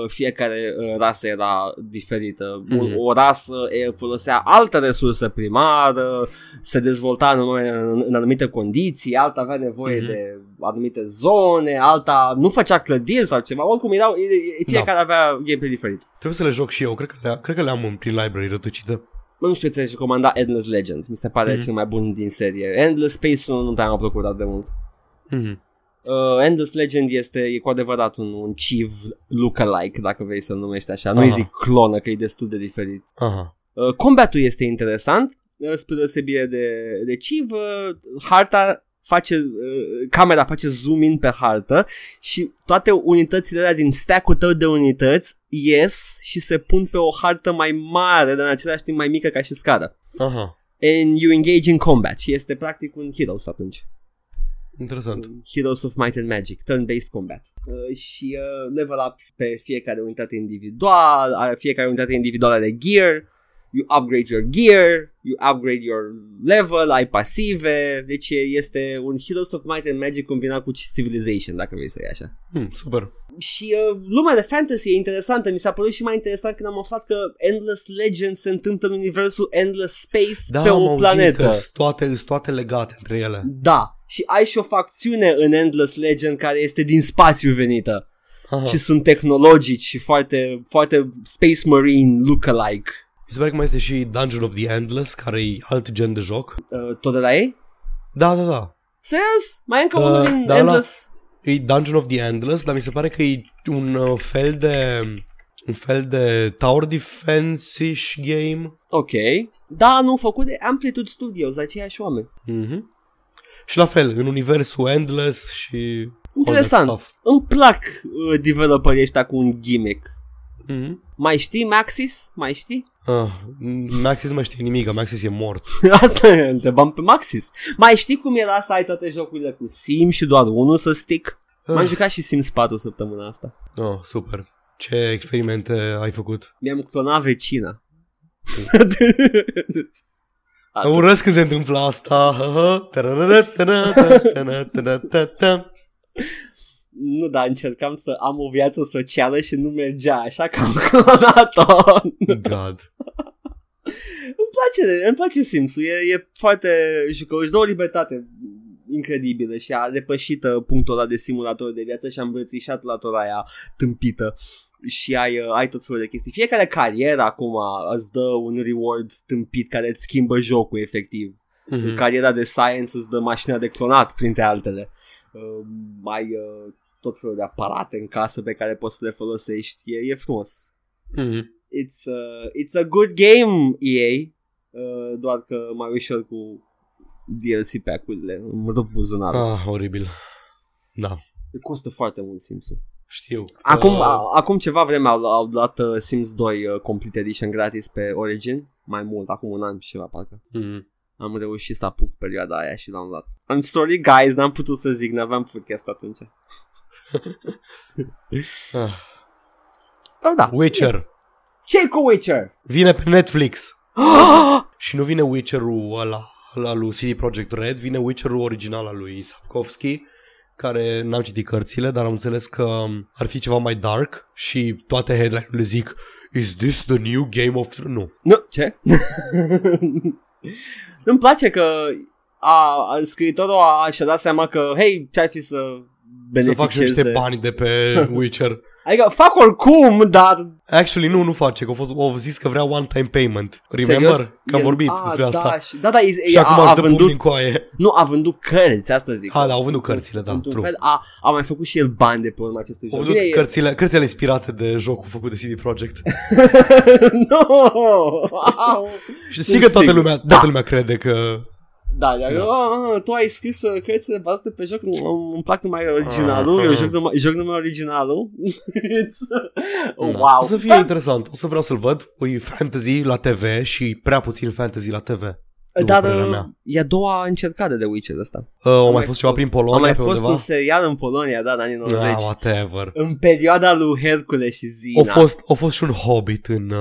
fiecare rasă era diferită. O rasă folosea altă resursă primară, se dezvolta în anumite condiții, alta avea nevoie de anumite zone, alta nu făcea clădiri sau ceva. Oricum erau, fiecare avea gameplay diferit. Trebuie să le joc și eu, cred că le-am prin library rătăcită. Nu știu ce ți-aș recomanda Endless Legend. Mi se pare cel mai bun din serie. Endless Space nu te-am procurat de mult. Endless Legend e cu adevărat un civ look-alike, dacă vrei să-l numești așa. Nu-i zic clonă, că e destul de diferit. Combatul este interesant. Spre deosebire de civ, camera face zoom-in pe hartă și toate unitățile alea din stack-ul tău de unități ies și se pun pe o hartă mai mare, dar în același timp mai mică ca și scară. And you engage in combat și este practic un Heroes atunci. Interesant. Heroes of Might and Magic, turn-based combat. Și level up pe fiecare unitate individuală, fiecare unitate individuală are gear. You upgrade your gear, you upgrade your level, ai pasive. Deci este un Heroes of Might and Magic combinat cu Civilization, dacă vrei să iei așa. Super. Și lumea de fantasy e interesantă. Mi s-a părut și mai interesant când am aflat că Endless Legends se întâmplă în universul Endless Space, pe o planetă. Da, am auzit că toate legate între ele. Da, și ai și o facțiune în Endless Legend care este din spațiu venită. Și sunt tehnologici și foarte, foarte Space Marine look-alike. Mi se pare că mai este și Dungeon of the Endless, care e alt gen de joc. Tot de la ei? Da. Serios? Mai e încă unul din Endless? E Dungeon of the Endless, dar mi se pare că e un fel de tower defense-ish game. Ok. Da, nu, făcut de Amplitude Studios, aceiași oameni. Și la fel, în universul Endless și... Interesant. Îmi plac developerii ăștia cu un gimmick. Mai știi Maxis? Mai știi? Maxis mai știe nimic, Maxis e mort. Asta e, întrebam pe Maxis. Mai știi cum era să ai toate jocurile cu Sims și doar unul să stick? M-am jucat și Sims 4 săptămâna asta. Oh, super. Ce experimente ai făcut? Mi-am clonat vecina. Urăsc că se întâmplă asta. Nu, dar încercam să am o viață socială și nu mergea, așa că am clonat-o. God. Îmi place Sims-ul, e foarte jucău, își dă o libertate incredibilă și a depășit punctul ăla de simulator de viață și a îmbrățișat latura aia tâmpită. Și ai tot felul de chestii. Fiecare carieră acum îți dă un reward tâmpit care îți schimbă jocul efectiv. Cariera de science îți dă mașina de clonat, printre altele. Tot felul de aparate în casă pe care poți să le folosești. E frumos. It's a good game, EA. Doar că mai ușor cu DLC pack-urile. Îmi rup buzunarul. Oribil. Da. Costă foarte mult Sims-ul. Știu. Acum ceva vreme au dat Sims 2 Complete Edition gratis pe Origin. Mai mult, acum un an și ceva parcă. Am reușit să apuc perioada aia și l-am luat. I'm sorry guys, n-am putut să zic, n-aveam podcast atunci. Dar da, Witcher. Yes. Ce cu Witcher? Vine pe Netflix. Și nu vine Witcher-ul ăla lui CD Projekt Red, vine Witcher-ul original al lui Sapkowski, care n-am citit cărțile, dar am înțeles că ar fi ceva mai dark și toate headline-urile zic Is this the new Game of Thrones? Nu, ce? Îmi place că scriitorul și-a dat seama că, hei, ce-ar fi să beneficieze. Să fac și niște bani de pe Witcher. Adică fac oricum, dar... Actually, nu face, că au zis că vrea one-time payment. Remember? Serios? Că am vorbit despre asta. Da, și acum aș dă pumni în coaie. Nu, a vândut cărți, asta zic. Da, au vândut cărțile, da. Într-un fel a mai făcut și el bani de pe urma acestui joc. Au vândut cărțile inspirate de jocul făcut de CD Projekt. No! Și sigur toată lumea crede că... Da, dar tu ai scris cărțile bazate pe joc, îmi plac numai originalul, eu joc numai originalul. Wow. O să fie interesant, o să vreau să-l văd, e fantasy la TV și prea puțin fantasy la TV. Dar e a doua încercare de Witcher ăsta. O mai fost ceva prin Polonia? A mai fost undeva? Un serial în Polonia, da, în anii 90. Whatever. În perioada lui Hercule și Zina. A fost și un Hobbit în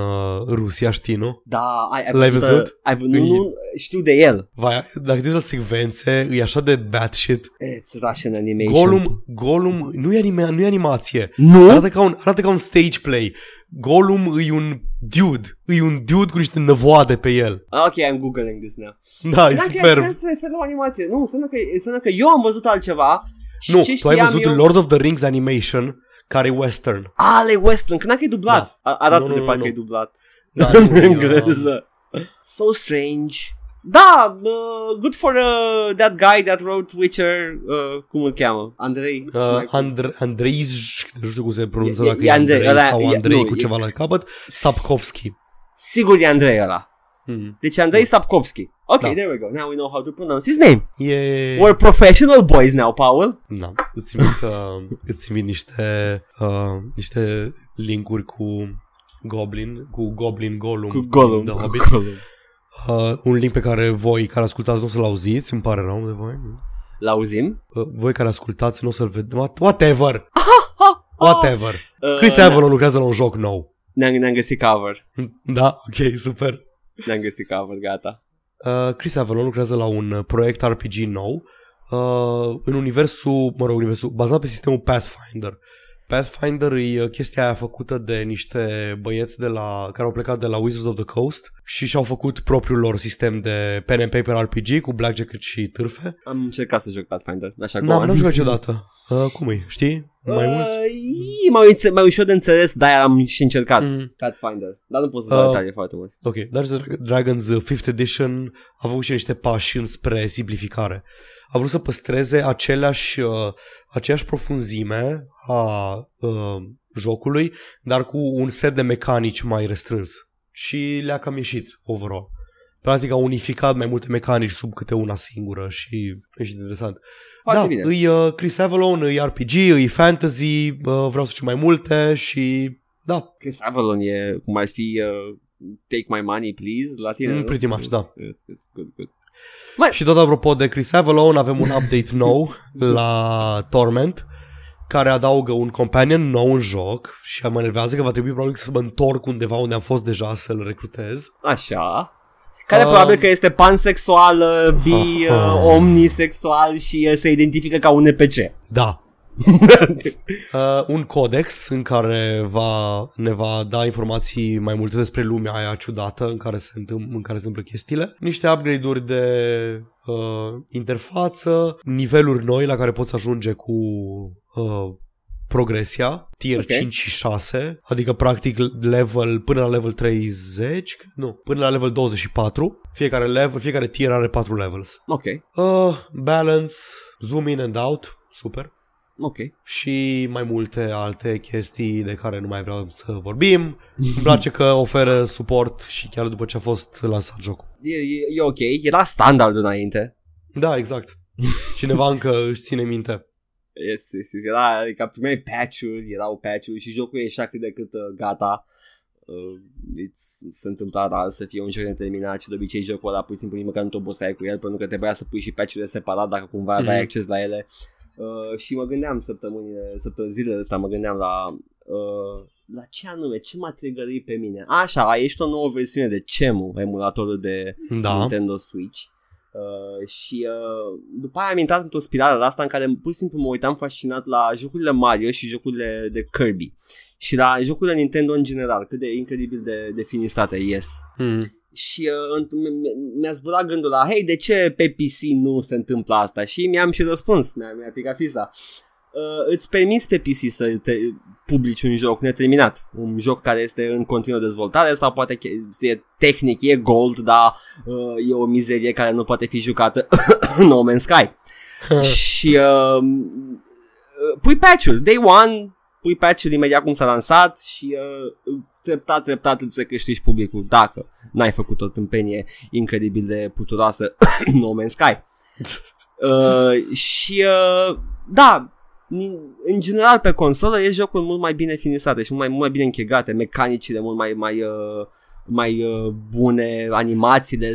Rusia, știi, nu? Da, l-ai văzut? Nu știu de el. Dacă te uiți la secvențe, e așa de batshit. It's Russian animation. Gollum, nu e animație. Nu? Arată ca un stage play. Gollum e un dude cu niște năvoade pe el. Ok, I'm googling this now. Da, e superb. Să nu animație. Nu, înseamnă că eu am văzut altceva. Nu, tu ai văzut Lord of the Rings animation, care e western. E western, că n-am că e dublat. Da. Arată de parcă e dublat. Da, în greză. So strange. Da, good for that guy that wrote Witcher, cum îl cheamă? Andrei, nu știu cum se pronunță, dacă e Andrei sau Andrei cu ceva la capăt, Sapkowski. Sigur e Andrei ăla. Deci Andrei Sapkowski. Ok, da. There we go. Now we know how to pronounce his name. Yeah. We're professional boys now, Paul. Da, îți trimit niște link-uri cu Goblin Gollum. Cu Gollum. Un link pe care voi care ascultați nu o să-l auziți, îmi pare rău de voi. L-auzim? Voi care ascultați nu o să-l vedeți. Whatever! Whatever! Chris Avellone lucrează la un joc nou. Ne-am găsit cover. Da, ok, super. Ne-am găsit cover, gata. Chris Avellone lucrează la un proiect RPG nou în universul bazat pe sistemul Pathfinder. Pathfinder e chestia aia făcută de niște băieți care au plecat de la Wizards of the Coast și și-au făcut propriul lor sistem de pen and paper RPG cu blackjack și târfe. Am încercat să joc Pathfinder, așa cum am jucat niciodată. Cum e, știi? Mai mult? Mai ușor de înțeles, de-aia am și încercat Pathfinder, dar nu pot să dau detalii foarte mult. Ok, Dungeons & Dragons 5th Edition a avut și niște pași înspre simplificare. A vrut să păstreze aceeași profunzime a jocului, dar cu un set de mecanici mai restrâns. Și le-a cam ieșit overall. Practic a unificat mai multe mecanici sub câte una singură și e interesant. Foarte bine. E Chris Avellone, e RPG, e fantasy, vreau să știu mai multe și da. Chris Avellone e cum ar fi... Take my money, please, la tine. Pretty much, da. It's good. Și tot apropo de Chris Avellone, avem un update nou la Torment, care adaugă un companion nou în joc și mă enervează că va trebui probabil să mă întorc undeva unde am fost deja să-l recrutez. Așa. Care probabil că este pansexual, omnisexual și se identifică ca un NPC. Da. Un codex în care ne va da informații mai multe despre lumea aia ciudată în care se întâmplă chestiile. Niște upgrade-uri de interfață, niveluri noi la care poți ajunge cu progresia, tier 5 și 6, adică practic până la level 30, până la level 24. Fiecare tier are 4 levels. Ok. Balance, zoom in and out, super. Ok. Și mai multe alte chestii de care nu mai vreau să vorbim. Îmi place că oferă suport și chiar după ce a fost lansat jocul. E ok, era standard înainte. Da, exact. Cineva încă își ține minte. Yes. Era, adică primeai patch-uri, erau patch-uri și jocul ieșea cât de cât gata. Se întâmpla rar să fie un joc terminat și de obicei jocul ăla pur și simplu măcar nu te oboseai cu el, pentru că trebuia să pui și patch-urile separat dacă cumva aveai acces la ele. Și mă gândeam zilele astea mă gândeam la ce anume, ce m-a trigărit pe mine. Așa, a ieșit o nouă versiune de CEMU, emulatorul de Nintendo Switch. Și după aia am intrat într-o spirală asta în care pur și simplu mă uitam fascinat la jocurile Mario și jocurile de Kirby și la jocurile Nintendo în general, cât de incredibil de finisate ies. Și mi-a zburat gândul la, hei, de ce pe PC nu se întâmplă asta? Și mi-am și răspuns, mi-a picat fiza. îți permiți pe PC să te publici un joc neterminat, un joc care este în continuă dezvoltare sau poate e tehnic, e gold, dar e o mizerie care nu poate fi jucată No Man's Sky. Și pui patch-ul, day one, pui patch-ul imediat cum s-a lansat și treptat îți să câștigi publicul dacă n-ai făcut o tâmpenie incredibil de puturoasă No Man's Sky. Și da, în general pe consolă e jocul mult mai bine finisate și mult mai bine închegate, mecanicile mult mai bune, animațiile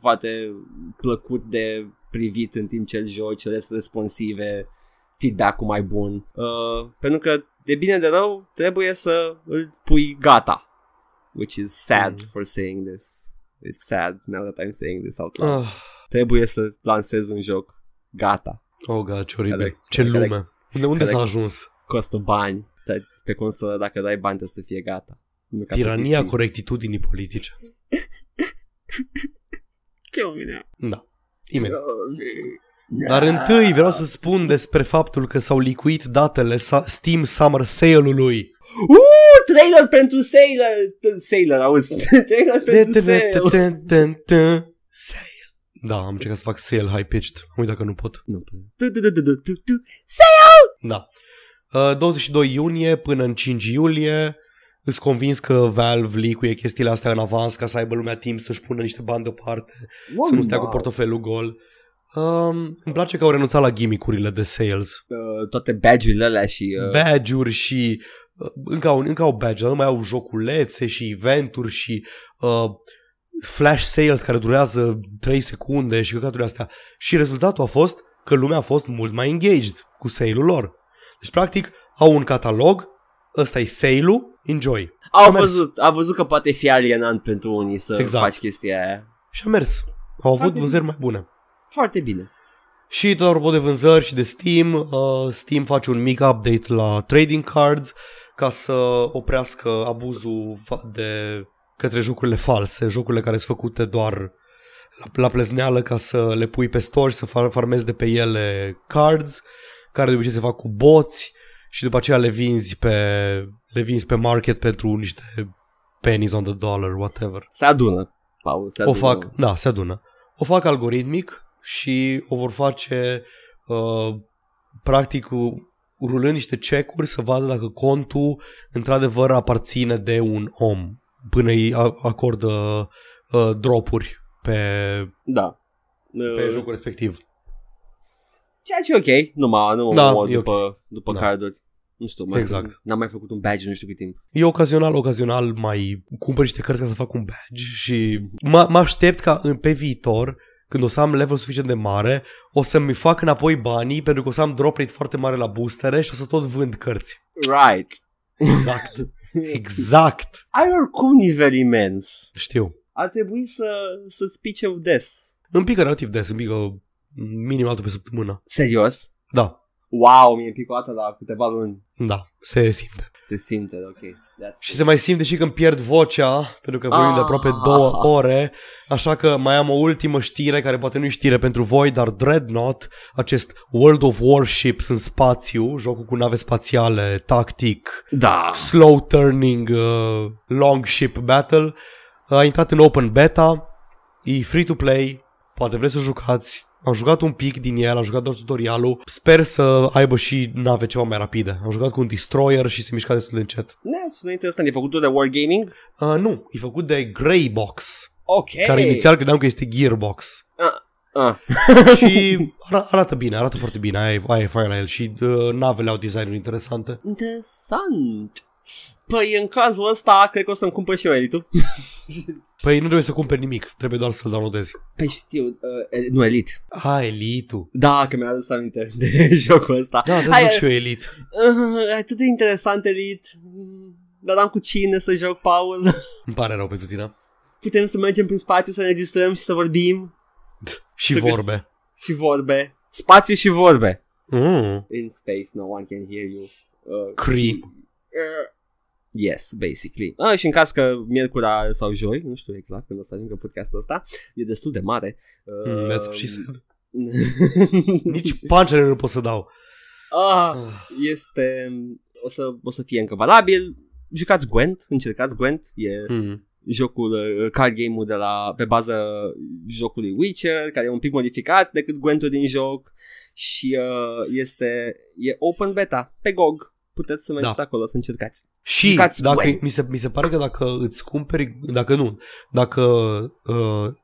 foarte plăcut de privit în timp ce joci, responsive, feedback-ul mai bun, pentru că de bine de rău trebuie să îl pui gata, which is sad for saying this, it's sad now that I'm saying this out loud. Trebuie să lansezi un joc gata. Oh, God, ce lume. Unde s-a ajuns? Costă bani. Stai pe consolă, dacă dai bani, trebuie să fie gata. Tirania corectitudinii politice. Da, imediat. Dar întâi vreau să spun despre faptul că s-au licuit datele Steam Summer Sale-ului. Trailer pentru Sale, auzi? Trailer pentru Sale. Da, am încercat să fac sale high-pitched. Am uitat că nu pot. Sale! Da. 22 iunie până în 5 iulie. Îs convins că Valve leacuie chestiile astea în avans ca să aibă lumea timp să-și pună niște bani deoparte, să nu stea cu portofelul gol. Îmi place că au renunțat la gimmick-urile de sales. Toate badge-urile alea și... Badge-uri și... Încă au badge, dar nu mai au joculețe și eventuri și... flash sales care durează 3 secunde și căcaturile astea. Și rezultatul a fost că lumea a fost mult mai engaged cu sale-ul lor. Deci practic au un catalog, ăsta e sale-ul, enjoy. A văzut că poate fi alienant pentru unii să faci chestia aia. Și a mers. Au avut vânzări mai bune. Foarte bine. Și tot apropo de vânzări și de Steam, Steam face un mic update la trading cards ca să oprească abuzul de... către jocurile false, jocurile care sunt făcute doar la plezneală ca să le pui pe store și să farmezi de pe ele cards, care de obicei se fac cu boți și după aceea le vinzi pe market pentru niște pennies on the dollar, whatever. Se adună, Paul, se adună. O fac algoritmic și o vor face practic rulând niște check-uri să vadă dacă contul într-adevăr aparține de un om, până îi acordă dropuri pe jocul respectiv. Ceea ce e ok, după carduri. Nu știu, exact. N-am mai făcut un badge nu știu cât timp. Eu ocazional mai cumpăr niște cărți ca să fac un badge și mă aștept ca pe viitor, când o să am level suficient de mare, o să-mi fac înapoi banii pentru că o să am drop rate foarte mare la boostere și o să tot vând cărți. Right. Exact. Exact. Ai oricum nivel imens. Știu. Ar trebui să-ți pice des. Îmi pică relativ des. Îmi pică minim altul pe săptămână. Serios? Da. Wow, mi-e pică o dată la câteva luni. Da, se simte. Se simte, ok. Și se mai simte și când pierd vocea, pentru că vorbim de aproape 2 ore. Așa că mai am o ultimă știre, care poate nu e știre pentru voi, dar Dreadnought, acest World of Warships în spațiu, jocul cu nave spațiale, tactic, slow turning, long ship battle, a intrat în open beta, e free to play, poate vreți să jucați. Am jucat un pic din el, am jucat doar tutorialul. Sper să aibă și nave ceva mai rapide. Am jucat cu un destroyer și se mișca destul de încet. Sună interesant. E făcut de Wargaming? Nu, e făcut de Greybox. Ok. Care inițial credeam că este Gearbox. Și arată bine, arată foarte bine. Aia e fain la el. Și navele au design-uri interesante. Interesant. Păi în cazul ăsta cred că o să-mi cumpăr și eu Elite-ul. Păi nu trebuie să cumperi nimic, trebuie doar să-l downloadezi. Păi știu, nu Elite. Elite-ul. Da, că mi-a adus aminte de jocul ăsta. Da, te duc și eu Elite. Atât de interesant Elite. Dar am cu cine să joc, Paul? Îmi pare rău pentru tine. Putem să mergem prin spațiu, să ne distrăm și să vorbim. Și vorbe. Și vorbe. Spațiu și vorbe. In space no one can hear you. Cree. Yes, basically. Și în caz că miercura sau joi, nu știu exact când o să ajungă podcastul ăsta, e destul de mare. Nici pancele nu pot să dau. Este, o să fie încă valabil. Jucați Gwent, încercați Gwent, e jocul, card game-ul de la, pe bază jocului Witcher, care e un pic modificat decât Gwent-ul din joc. Și e open beta pe GOG. Puteți să mergeți acolo să încercați. Și dacă, mi se pare că dacă îți cumperi, dacă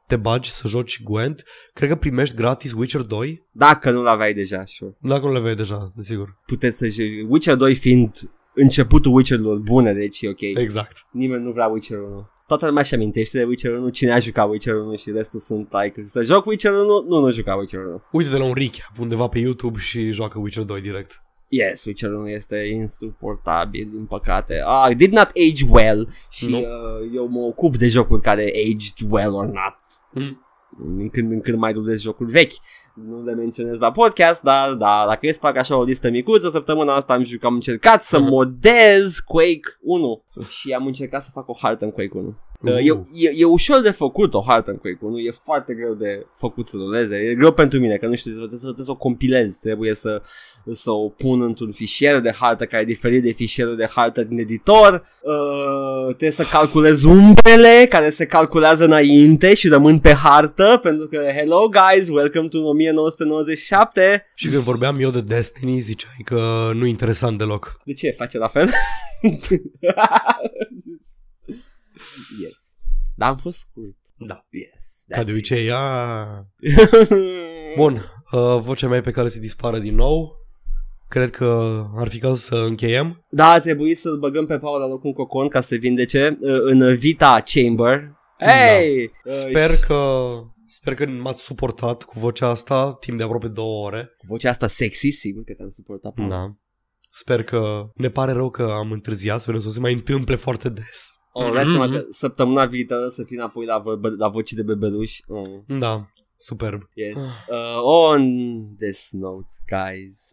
te bagi să joci Gwent, cred că primești gratis Witcher 2. Dacă nu l-aveai deja, sure. Dacă nu l-aveai deja, desigur. Puteți să joci Witcher 2 fiind începutul Witcher-urilor bune, deci e ok. Exact. Nimeni nu vrea Witcher 1. Toată lumea își amintește de Witcher 1, cine a jucat Witcher 1 și restul sunt like. Să joc Witcher 1? Nu juca Witcher 1. Uite-te la un recap undeva pe YouTube și joacă Witcher 2 direct. Yes, Witcher 1 este insuportabil, din păcate. Did not age well. Și eu mă ocup de jocuri care aged well or not. Din când în când mai dublez jocuri vechi. Nu le menționez la podcast, dar dacă trebuie să fac așa o listă micuță, săptămâna asta am încercat să modez Quake 1 și am încercat să fac o hartă în Quake 1. E ușor de făcut o hartă în Quake 1, e foarte greu de făcut să doleze. E greu pentru mine, că nu știu, trebuie să o compilez. Trebuie să o pun într-un fișier de hartă care e diferit de fișierul de hartă din editor. Trebuie să calculez umbrele care se calculează înainte și rămân pe hartă, pentru că hello guys, welcome to 1997. Și când vorbeam eu de Destiny, ziceai că nu e interesant deloc. De ce? Face la fel? Yes. Dar am fost scurt. Da. Yes. Ca de obicei, Bun, vocea mea pe care se dispară din nou. Cred că ar fi cazul să încheiem. Da, a trebuit să-l băgăm pe Paul la loc un cocon ca să se vindece în Vita Chamber. Hey! Da. Sper că m-ați suportat cu vocea asta timp de aproape 2 ore. Cu vocea asta sexy, sigur că te-am suportat. Da. Sper că ne pare rău că am întârziat, sper că să se mai întâmple foarte des. Săptămâna viitoare să fii înapoi la voci de bebeluși. Da, superb. Yes. On this note, guys,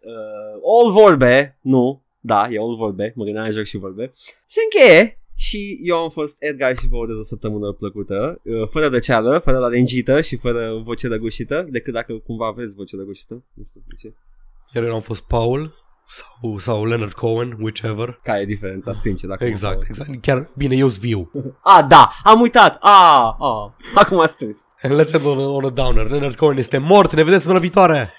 all vorbe, nu, da, e all vorbe, mă gândeam la joc și vorbe, se încheie. Și eu am fost Edgar și vă urez o săptămână plăcută, fără răceală, fără la lengită și fără voce răgușită, decât dacă cumva aveți voce răgușită. Nu știu de ce. Iar eu am fost Paul sau Leonard Cohen, whichever. Care e diferența, sincer, dacă exact. Chiar bine, eu-s viu. Da, am uitat. Acum a strâns. Let's end on a downer. Leonard Cohen este mort. Ne vedem săptămâna viitoare.